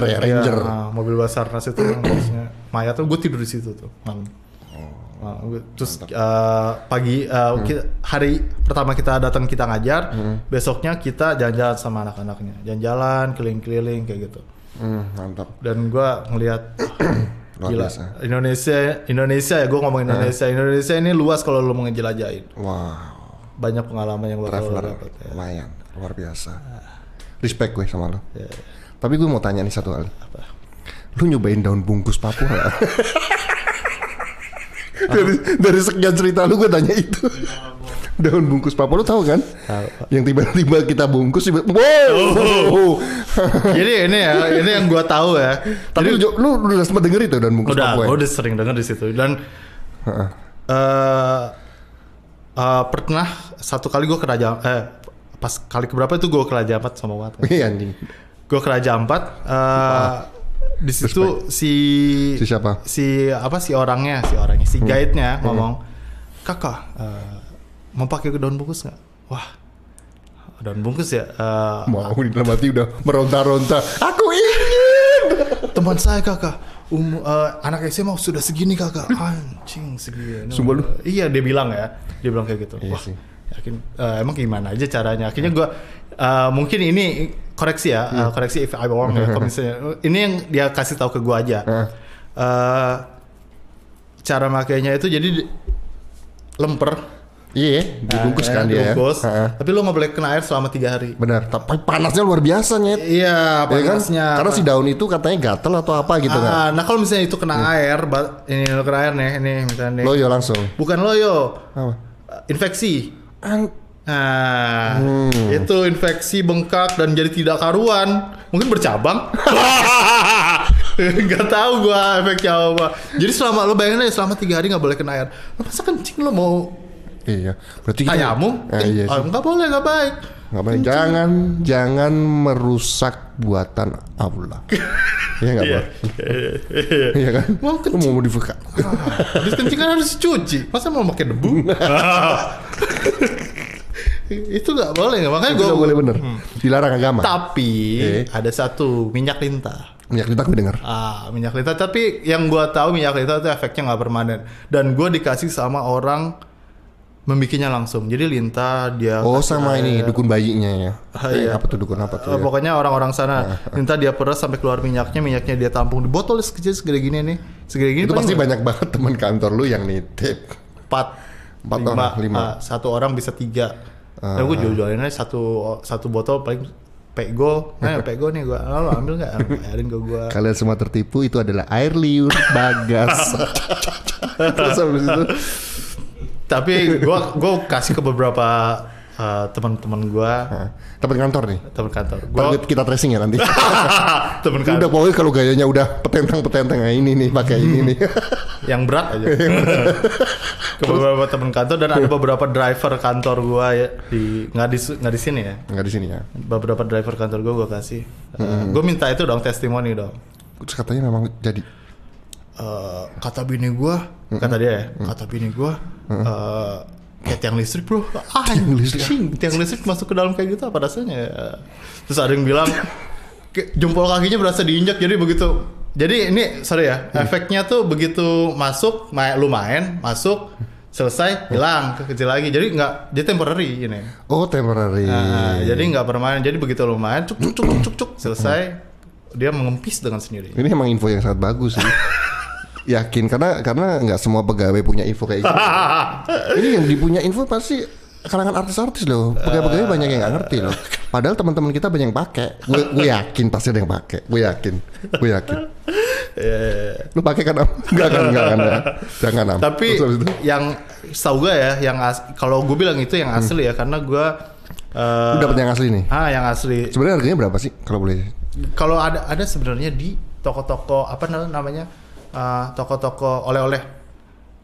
Nah, mobil Basarnas itu yang harusnya mayat tuh, gue tidur di situ tuh malam. Terus pagi hari pertama kita datang kita ngajar, besoknya kita jalan-jalan sama anak-anaknya, jalan-jalan keliling-keliling kayak gitu. Mantap. Dan gue ngelihat gila, Indonesia ya, gue ngomong Indonesia. Indonesia ini luas kalau lo mau ngejelajahin. Wow. Banyak pengalaman yang bakal dapat. Lumayan, luar biasa. Respect gue sama lo. Yeah. Tapi gue mau tanya nih satu hal. Apa? Lu nyobain daun bungkus Papua gak? dari sekian cerita lu, gue tanya itu. Daun bungkus Papua lu tahu kan? Tahu. Yang tiba-tiba kita bungkus, Jadi ini yang gue tahu ya. Tapi jadi, lu udah sempat denger itu daun bungkus Papua? Udah sering denger di situ dan. Pernah satu kali gue ke Raja pas kali keberapa itu gue ke Raja Ampat sama Wat. Iya anjing. Gue ke Raja Ampat di situ si siapa? Si orangnya, si guide-nya ngomong, "Kakak, mau pakai daun bungkus enggak?" Wah. Daun bungkus ya. Mau di dalam hati udah meronta-ronta. Aku ingin. Teman saya, Kakak. Anak SMA sudah segini, Kakak. Anjing, segini. Sumpah lu? Iya, dia bilang kayak gitu. Iya. Wah, sih. Yakin, emang gimana aja caranya? Akhirnya gue mungkin ini koreksi ya, koreksi if I wrong ya. Misalnya, ini yang dia kasih tahu ke gue aja. Cara makainya itu jadi lemper. Iya, dibungkus kan dia. Dibungkus. Tapi lo nggak boleh kena air selama 3 hari. Benar. Tapi panasnya luar biasanya. Iya, panasnya. Kan? Karena si daun itu katanya gatel atau apa gitu kan. Nah kalau misalnya itu kena air, ini lo kena air nih, ini misalnya. Loyo langsung. Bukan loyo. Apa? Infeksi. Itu infeksi, bengkak dan jadi tidak karuan. Mungkin bercabang. Gak tau gue efeknya apa. Jadi selama lo bayangin aja, selama 3 hari nggak boleh kena air. Masa kencing lo mau? Iya, berarti kita iya sih. Enggak boleh, enggak baik. Jangan merusak buatan Allah. Iya enggak boleh. Iya kan? Mau kencing. Mau dibuka. Habis kencing kan harus dicuci. Masa mau pakai debu? Itu enggak boleh, makanya gue enggak boleh, bener. Dilarang agama. Tapi ada satu, minyak lintah. Minyak lintah gue denger. Minyak lintah, tapi yang gue tahu minyak lintah itu efeknya enggak permanen. Dan gue dikasih sama orang membikinnya langsung. Jadi lintah dia sama ini dukun bayinya ya. Apa tuh dukun apa tuh? Pokoknya orang-orang sana. Lintah dia peras sampai keluar minyaknya dia tampung di botol sekecil segede gini nih. Segede gini. Itu pasti banyak banget teman kantor lu yang nitip. 4, 5. Satu orang bisa 3. Lalu gue jual-jualinnya satu botol paling pego. Pego nih gue. Lalu ambil nggak? Airin ke gue. Kalian semua tertipu, itu adalah air liur Bagas. Terus habis itu tapi gue kasih ke beberapa teman-teman gue, teman kantor nih, kita tracing ya nanti. Teman kantor udah pokoknya kalau gayanya udah petentang-petentang, ini nih pakai ini nih yang berat aja. ke beberapa teman kantor dan ada beberapa driver kantor gua ya di nggak di sini ya beberapa driver kantor gua kasih gua minta itu dong testimoni dong. Terus katanya memang jadi kata bini gua kata dia ya kata bini gua kayak tiang listrik bro, tiang listrik masuk ke dalam kayak gitu apa rasanya. Terus ada yang bilang jempol kakinya berasa diinjak jadi begitu. Jadi ini sorry ya efeknya tuh begitu masuk lumayan masuk selesai hilang kecil lagi. Jadi nggak jadi temporary ini. Oh temporary. Nah, jadi nggak permanen. Jadi begitu lumayan cuk selesai dia mengempis dengan sendiri. Ini emang info yang sangat bagus sih. Yakin karena nggak semua pegawai punya info kayak gitu. Ini yang dipunya info pasti kalangan artis-artis loh. Pegawai-pegawai banyak yang nggak ngerti loh. Padahal teman-teman kita banyak yang pakai. Gue yakin pasti ada yang pakai. Gue yakin. Lu pakai kan? Enggak kan. Jangan am. Tapi yang setahu gue ya, yang kalau gue bilang itu yang asli ya, karena gue lu dapet yang asli nih. Ah, yang asli. Sebenarnya harganya berapa sih kalau boleh? Kalau ada sebenarnya di toko-toko apa namanya? Toko-toko oleh-oleh.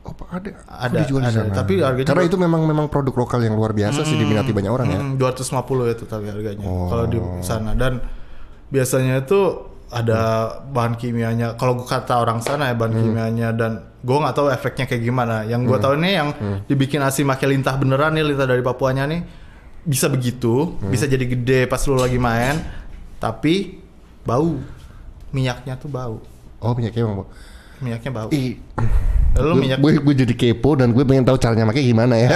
Oh, ada dijual di sana. Tapi harganya karena itu memang produk lokal yang luar biasa sih diminati banyak orang ya. 250 itu tapi harganya. Oh. Kalau di sana dan biasanya itu ada bahan kimianya. Kalau kata orang sana ya bahan kimianya dan gue nggak tahu efeknya kayak gimana. Yang gue tahu ini yang dibikin asi make lintah beneran nih, lintah dari Papuanya nih bisa begitu, bisa jadi gede pas lu lagi main. Tapi bau minyaknya tuh bau. Oh minyaknya emang bau. Minyaknya bau. Gue jadi kepo dan gue pengen tahu caranya makanya gimana ya.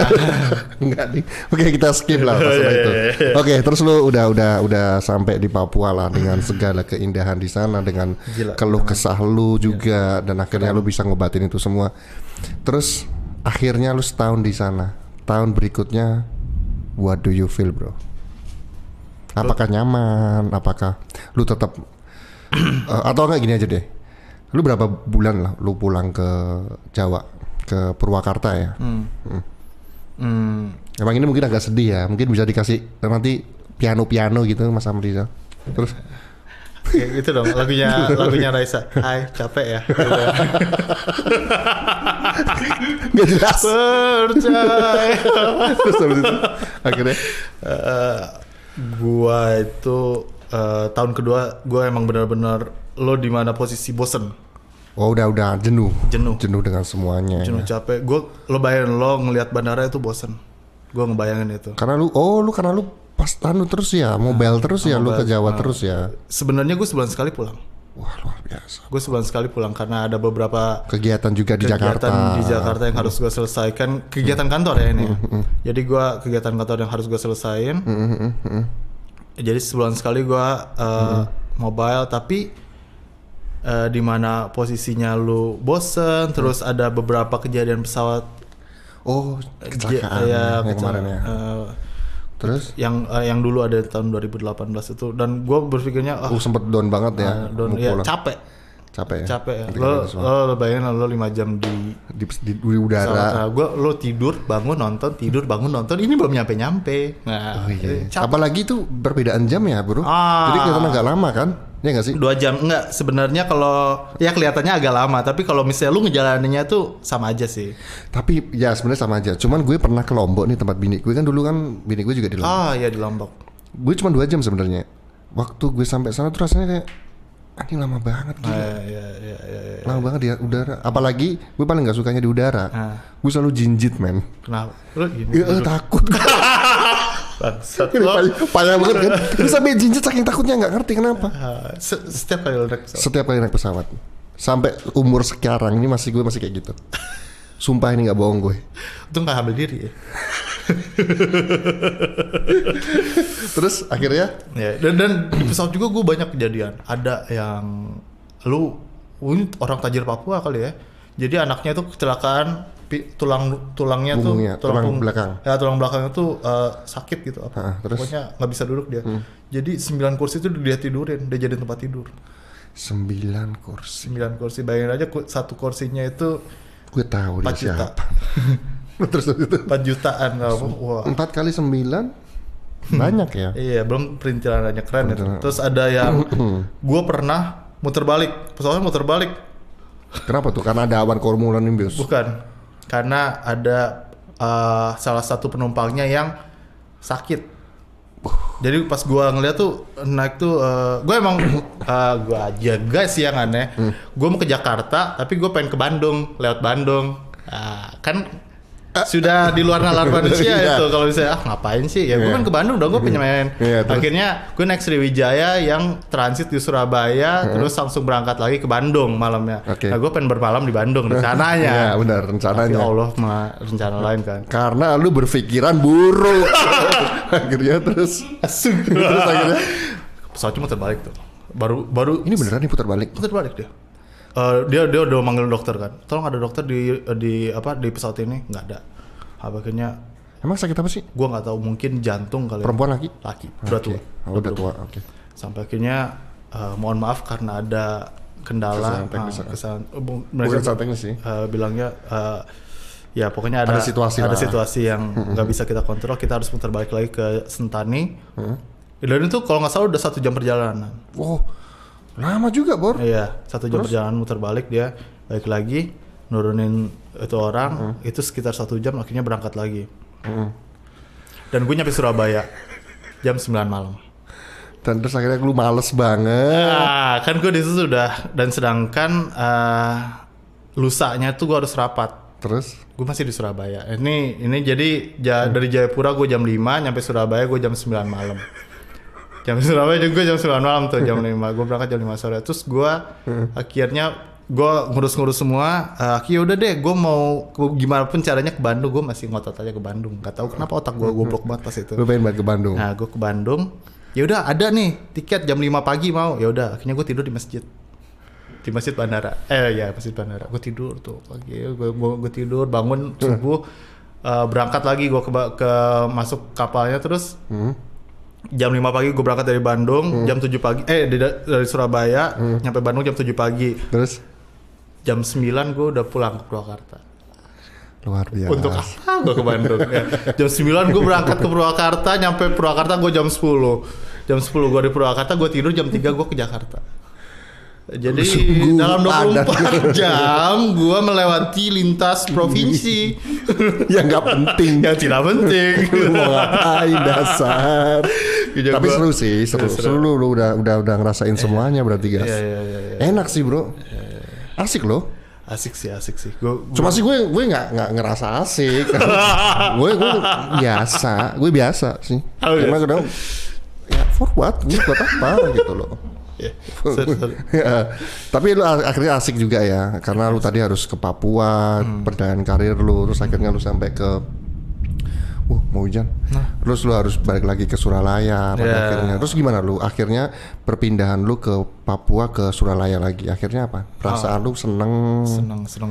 Enggak nih. Oke, kita skip lah masalah itu. Oke, terus lu udah sampai di Papua lah dengan segala keindahan di sana dengan keluh kesah lu juga dan akhirnya lu bisa ngobatin itu semua. Terus akhirnya lu setahun di sana. Tahun berikutnya what do you feel, bro? Apakah nyaman? Apakah lu tetap atau enggak gini aja deh. Lu berapa bulan lah lu pulang ke Jawa, ke Purwakarta ya? Emang ini mungkin agak sedih ya, mungkin bisa dikasih nanti piano-piano gitu Mas Amriza. Terus kayak gitu dong, lagunya Raisa. Hai, capek ya? Gak jelas. Percaya. Terus habis itu, akhirnya gua itu tahun kedua gua emang benar-benar lo di mana posisi bosen. Oh udah jenuh dengan semuanya. Jenuh ya. Capek. Gue lo bayangin lo ngelihat bandara itu bosen. Gue ngebayangin itu. Karena lu pas tanu terus ya, mobile terus ya, mobile, lu ke Jawa terus ya. Sebenarnya gue sebulan sekali pulang. Wah luar biasa. Gue sebulan sekali pulang karena ada beberapa kegiatan juga di Jakarta. Kegiatan di Jakarta yang harus gue selesaikan. Kegiatan kantor ya ini. Jadi gue kegiatan kantor yang harus gue selesaiin. Jadi sebulan sekali gue mobile tapi. Di mana posisinya lu bosen, terus ada beberapa kejadian pesawat. Oh, kecelakaan yang kemarin ya. Terus yang dulu ada tahun 2018 itu dan gua berpikirnya sempet down banget ya. Down ya, capek ya. Lo bayangin lo 5 jam di udara. Lo tidur, bangun, nonton, tidur, bangun, nonton. Ini belum nyampe-nyampe. Nah, apalagi itu perbedaan jam ya, bro. Jadi kelihatan agak lama kan? Ya nggak sih? 2 jam nggak sebenarnya kalau ya kelihatannya agak lama tapi kalau misalnya lu ngejalaninnya tuh sama aja sih. Tapi ya sebenarnya sama aja. Cuman gue pernah ke Lombok nih tempat bini gue kan dulu kan bini gue juga di Lombok. Ah ya di Lombok. Gue cuma 2 jam sebenarnya. Waktu gue sampai sana tuh rasanya kayak anjing lama banget gitu. Ya. Lama banget di udara. Apalagi gue paling nggak sukanya di udara. Gue selalu jinjit men. Kenapa? Lu gini, takut. Payah banget kan. Terus sampai jinjit saking takutnya gak ngerti kenapa. Setiap kali naik pesawat sampai umur sekarang ini gue masih kayak gitu. Sumpah ini gak bohong gue. Untung gak ambil diri ya. Terus akhirnya ya, dan di pesawat juga gue banyak kejadian. Ada yang lu orang tajir Papua kali ya. Jadi anaknya tuh kecelakaan tulangnya bungungnya, tuh tulang belakang. Ya tulang belakangnya tuh sakit gitu apa. Pokoknya enggak bisa duduk dia. Jadi 9 kursi itu dia tidurin, dia jadi tempat tidur. 9 kursi. Bayangin aja satu kursinya itu gue tahu dia siapa. Terus itu 4 jutaan wah. 4 kali 9 banyak ya. Iya, belum perintilannya keren itu. Ya. Terus ada yang gue pernah muter balik. Pesawatnya muter balik. Kenapa tuh? Karena ada awan cumulonim. Bukan. karena ada salah satu penumpangnya yang sakit. Jadi pas gue ngeliat tuh naik tuh gue emang gue aja guys yang aneh. Gue mau ke Jakarta tapi gue pengen ke Bandung, lewat Bandung. Kan sudah di luar nalar manusia itu kalau misalnya ngapain sih ya, gue kan ke Bandung dong, gue pengen main. Akhirnya gue naik Sriwijaya yang transit di Surabaya, terus langsung berangkat lagi ke Bandung malamnya. Nah gue pengen bermalam di Bandung rencananya. Iya benar rencananya. Tapi Allah rencana lain kan. Karena lu berpikiran buruk. Akhirnya terus akhirnya pesawatnya muter balik tuh. Baru ini beneran nih putar balik. Putar balik dia. Dia udah manggil dokter kan, tolong ada dokter di pesawat ini, nggak ada. Akhirnya emang sakit apa sih? Gua nggak tahu, mungkin jantung kali. Perempuan laki? Laki, udah tua. Okay. Sampai akhirnya mohon maaf karena ada kendala kesalahan teknis sih. Bilangnya ya pokoknya ada situasi yang nggak bisa kita kontrol, kita harus putar balik lagi ke Sentani. Dan itu kalau nggak salah udah 1 jam perjalanan. Wow. Lama juga Bor. Iya, 1 jam perjalanan muter balik, dia balik lagi nurunin itu orang, itu sekitar 1 jam, akhirnya berangkat lagi. Dan gue nyampe Surabaya jam 9 malam. Dan terus akhirnya gue males banget. Kan gue disitu sudah, dan sedangkan lusanya tuh gue harus rapat. Terus? Gue masih di Surabaya. Ini jadi dari Jayapura gue jam 5, nyampe Surabaya gue jam 9 malam. Jam Surabaya juga jam 9 malam tuh, jam 5. Gue berangkat jam 5 sore. Terus gue akhirnya gue ngurus-ngurus semua. Akhirnya udah deh, gue mau gimana pun caranya ke Bandung. Gue masih ngotot aja ke Bandung. Gak tau kenapa otak gue goblok banget pas itu. Gue pengen banget ke Bandung. Nah gue ke Bandung. Ya udah ada nih tiket jam 5 pagi mau. Ya udah akhirnya gue tidur di masjid. Di masjid bandara. Masjid bandara. Gue tidur tuh pagi. Gue tidur bangun subuh. Berangkat lagi gue ke masuk kapalnya terus. Jam 5 pagi gue berangkat dari Bandung, jam 7 pagi dari Surabaya nyampe Bandung jam 7 pagi. Terus jam 9 gue udah pulang ke Purwakarta. Luar biasa. Untuk apa gue ke Bandung? Ya. Jam 9 gue berangkat ke Purwakarta, nyampe Purwakarta gue jam 10. Jam 10 gue di Purwakarta, gue tidur jam 3 gue ke Jakarta. Jadi sungguh dalam 24 jam gue melewati lintas provinsi yang gak penting. Yang tidak penting. Lu mau ngapain dasar. Tapi seru sih, seru. Lu udah ngerasain semuanya berarti guys. Iya. Enak sih bro. Asik loh. Asik sih. Cuma sih gue nggak ngerasa asik. gue biasa. Gue biasa sih. Cuma gue dong. Ya forward. Gue buat apa gitu loh. Ya, tapi lu akhirnya asik juga ya, karena lu tadi harus ke Papua, perjalanan karir lu, terus akhirnya lu sampai ke, mau hujan, terus lu harus balik lagi ke Suralaya pada akhirnya. Terus gimana lu? Akhirnya perpindahan lu ke Papua ke Suralaya lagi, akhirnya apa? Perasaan lu seneng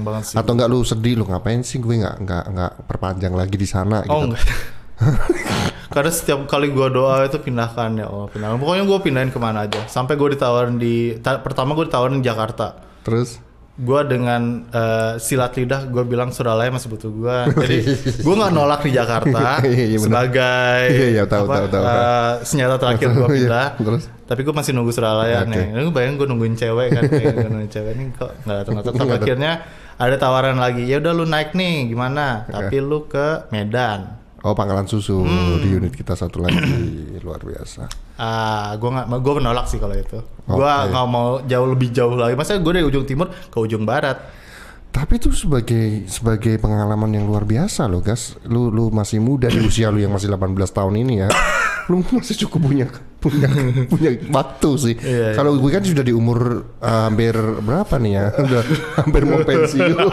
banget sih. Atau enggak lu sedih, lu ngapain sih gue nggak perpanjang lagi di sana? Enggak. Karena setiap kali gue doa itu pindahkan ya Allah, pindahkan. Pokoknya gue pindahin kemana aja. Sampai gue ditawarin pertama gue ditawarin di Jakarta. Terus? Gue dengan silat lidah gue bilang Suralaya masih butuh gue. Jadi gue gak nolak di Jakarta sebagai senjata terakhir gue pindah. Terus? Tapi gue masih nunggu Suralaya nih. Lu bayangin gue nungguin cewek kan. Gue nungguin cewek nih kok gak datang-datang. Akhirnya ada tawaran lagi. Ya udah lu naik nih gimana? Tapi lu ke Medan. Oh Pangkalan Susu di unit kita satu lagi. Luar biasa. Gue menolak sih kalau itu. Gue nggak mau lebih jauh lagi. Maksudnya gue dari ujung timur ke ujung barat. Tapi itu sebagai pengalaman yang luar biasa loh, guys. Lu masih muda di usia lu yang masih 18 tahun ini ya. Lu masih cukup punya waktu sih. Iya, kalau gue kan sudah di umur hampir berapa nih ya? Udah hampir mau pensiun.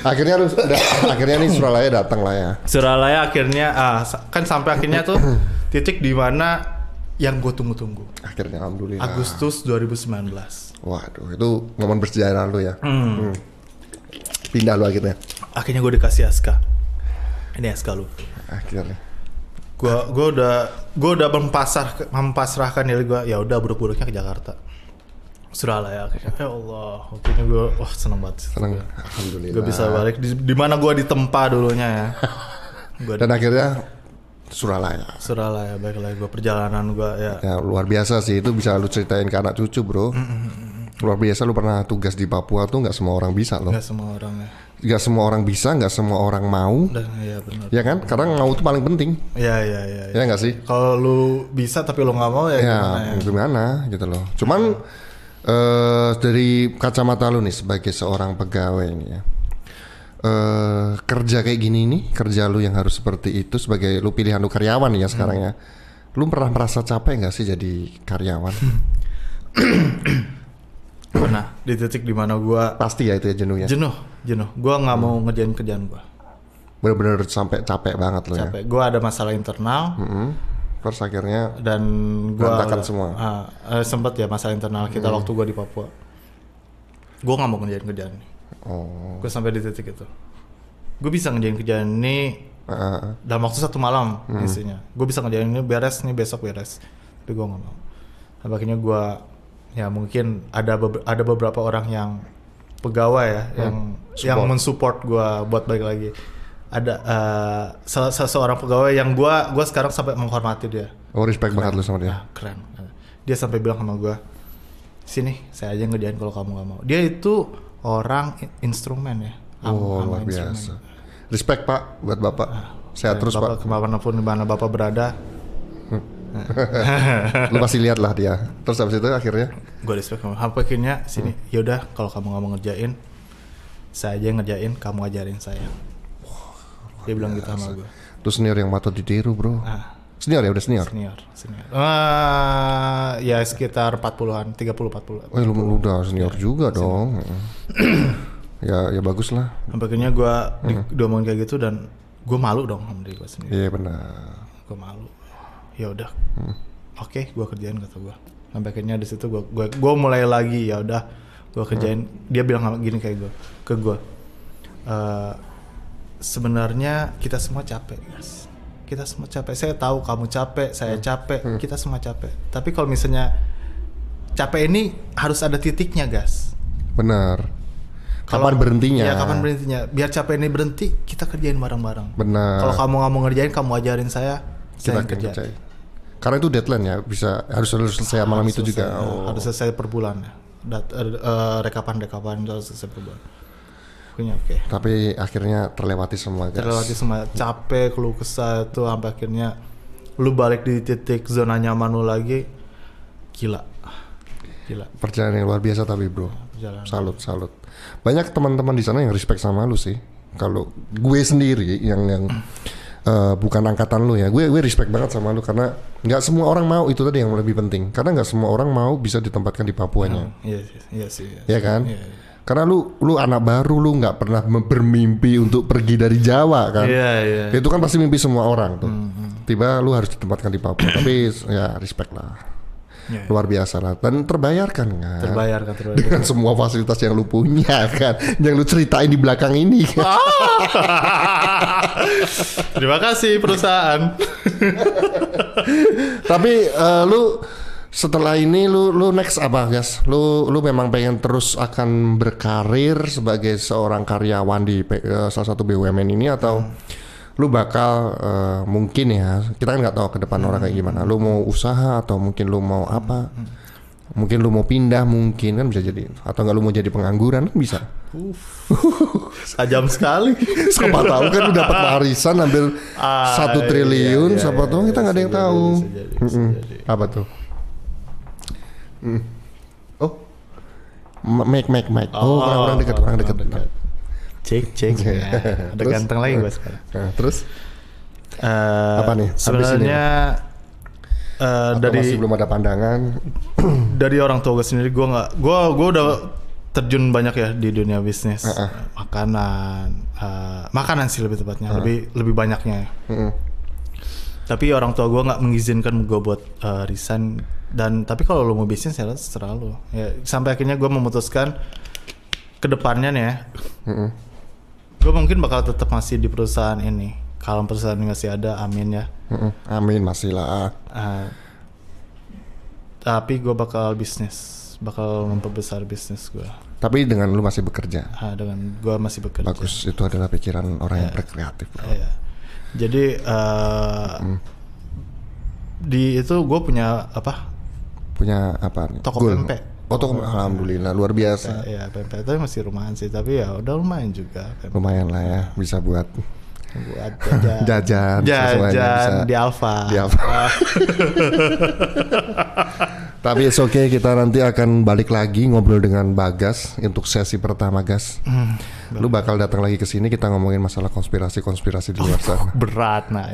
akhirnya harus akhirnya nih Suralaya datang lah ya. Suralaya akhirnya kan sampai akhirnya tuh titik di mana yang gue tunggu-tunggu. Akhirnya alhamdulillah. Agustus 2019. Waduh, itu momen bersejarah lu ya. Pindah lu akhirnya. Akhirnya gue dikasih SK. Ini SK lu. Akhirnya. Gue udah mempasrahkan diri gue. Ya udah buruk-buruknya ke Jakarta. Suralaya akhirnya. Ya Allah, akhirnya gue seneng banget. Seneng. Alhamdulillah. Gue bisa balik di mana gue ditempa dulunya ya. Dan akhirnya Suralaya, baiklah gue perjalanan gue ya. Luar biasa sih, itu bisa lu ceritain ke anak cucu bro. Luar biasa, lu pernah tugas di Papua tuh nggak semua orang bisa loh. Nggak semua orang ya. Nggak semua orang bisa, nggak semua orang mau. Dan, ya, benar. Ya kan? Karena mau itu paling penting. Iya. Ya nggak sih? Kalau lu bisa tapi lu nggak mau ya, ya gimana gitu loh. Cuman dari kacamata lu nih sebagai seorang pegawai ini ya. Kerja kayak gini nih, kerja lu yang harus seperti itu sebagai lu pilihan lu karyawan ya sekarang ya. Lu pernah merasa capek nggak sih jadi karyawan? Pernah, di titik dimana gue pasti ya itu ya jenuhnya. Jenuh. Gue nggak mau ngerjain kerjaan gue. Bener-bener sampai capek banget loh ya. Capek. Gue ada masalah internal. Terus akhirnya dan gue berantakan semua. Sempet ya masalah internal kita waktu gue di Papua. Gue nggak mau ngerjain kerjaan ini. Gue sampai di titik itu. Gue bisa ngerjain kerjaan ini dalam waktu satu malam isinya. Gue bisa ngerjain ini beres nih besok beres. Tapi gue nggak mau. Nah, akhirnya gue ya mungkin ada beberapa orang yang pegawai ya yang mensupport gue buat balik lagi. Ada seorang pegawai yang gue sekarang sampai menghormati dia. Oh, respect banget lu sama dia. Nah, keren. Dia sampai bilang sama gue, sini saya aja ngerjain kalau kamu nggak mau. Dia itu orang instrumen ya. Luar biasa. Respect Pak buat Bapak. Sehat terus Pak. Kemanapun dimana Bapak berada. Lu pasti lihat lah dia. Terus habis itu akhirnya gue respect kamu. Akhirnya sini yaudah kalau kamu gak mau ngerjain saya aja yang ngerjain, kamu ajarin saya. Dia bilang gitu sama gue. Lu senior yang patut ditiru bro. Senior ya udah senior. Ya sekitar 40an 30-40. Lu udah senior juga dong. Ya bagus lah. Akhirnya gue diomongin kayak gitu dan gue malu dong sama diri gue sendiri. Iya benar. Gue malu. Ya udah, oke, gue kerjain kata gue. Sampai akhirnya di situ gue mulai lagi ya udah, gue kerjain. Dia bilang gini kayak gue, ke gue. Sebenarnya kita semua capek, guys. Kita semua capek. Saya tahu kamu capek, saya capek, kita semua capek. Tapi kalau misalnya capek ini harus ada titiknya, guys. Benar. Kapan berhentinya? Ya kapan berhentinya. Biar capek ini berhenti, kita kerjain bareng-bareng. Benar. Kalau kamu nggak mau ngerjain, kamu ajarin saya kerjain. Karena itu deadline ya, bisa harus selesai malam itu selesai, juga. Harus selesai per bulan ya. Rekapan-rekapan harus selesai per bulan. Punya oke. Tapi akhirnya terlewati semua. Guys. Terlewati semua, capek, keluh kesah itu sampai akhirnya lu balik di titik zona nyaman lu lagi. Gila. Perjalanan yang luar biasa tapi bro. Salut. Banyak teman-teman di sana yang respect sama lu sih. Kalau gue sendiri yang bukan angkatan lu ya, gue respect banget sama lu karena nggak semua orang mau itu tadi yang lebih penting karena nggak semua orang mau bisa ditempatkan di Papuanya. Iya sih. Ya kan? Yeah. Karena lu anak baru, lu nggak pernah bermimpi untuk pergi dari Jawa kan? Iya. Itu kan pasti mimpi semua orang tuh. Tiba lu harus ditempatkan di Papua, tapi ya respect lah. Luar biasa lah dan terbayarkan kan? Terbayarkan. Dengan semua fasilitas yang lu punya kan, yang lu ceritain di belakang ini kan? Terima kasih perusahaan. Tapi lu setelah ini lu next apa guys? Lu memang pengen terus akan berkarir sebagai seorang karyawan di salah satu BUMN ini atau lu bakal mungkin ya kita kan nggak tahu ke depan orang kayak gimana. Lu mau usaha atau mungkin lu mau apa? Mungkin lu mau pindah mungkin kan bisa jadi atau nggak lu mau jadi pengangguran kan bisa. Sajam sekali. Siapa tahu kan lu dapat warisan hampir 1 triliun. Siapa tahu kita nggak ada yang tahu. Apa tuh? Oh, Mike. Oh, orang dekat. Cek. Ada ganteng lagi gue sekarang. Terus? Apa nih? Sebenarnya dari masih belum ada pandangan dari orang tua gue sendiri gue udah terjun banyak ya di dunia bisnis makanan sih lebih tepatnya lebih banyaknya ya. Tapi orang tua gue nggak mengizinkan gue buat resign dan tapi kalau lo mau bisnis ya terserah lo ya, sampai akhirnya gue memutuskan kedepannya nih ya gue mungkin bakal tetap masih di perusahaan ini kalau perusahaan masih ada amin ya. Amin masih lah. Tapi gue bakal memperbesar bisnis gue. Tapi dengan lu masih bekerja. Dengan gue masih bekerja. Bagus, itu adalah pikiran orang yang berkreatif bro. Jadi di itu gue punya apa? Punya apa nih? Toko pempek. Oh, alhamdulillah luar biasa. Ya, PMP itu masih rumahan sih, tapi ya udah lumayan juga. PMP. Lumayan lah ya, bisa buat jajan di Alfa. Di Alfa. Tapi it's okay, kita nanti akan balik lagi ngobrol dengan Bagas untuk sesi pertama, Gas. Lu bakal datang lagi ke sini, kita ngomongin masalah konspirasi di luar sana. Berat nah.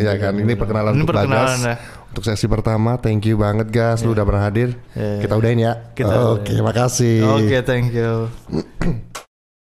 Iya kan, ini perkenalan untuk Bagas. Ya. Untuk sesi pertama, thank you banget, Gas. Lu udah pernah hadir. Kita udahin ya. Oke, makasih. Oke, thank you.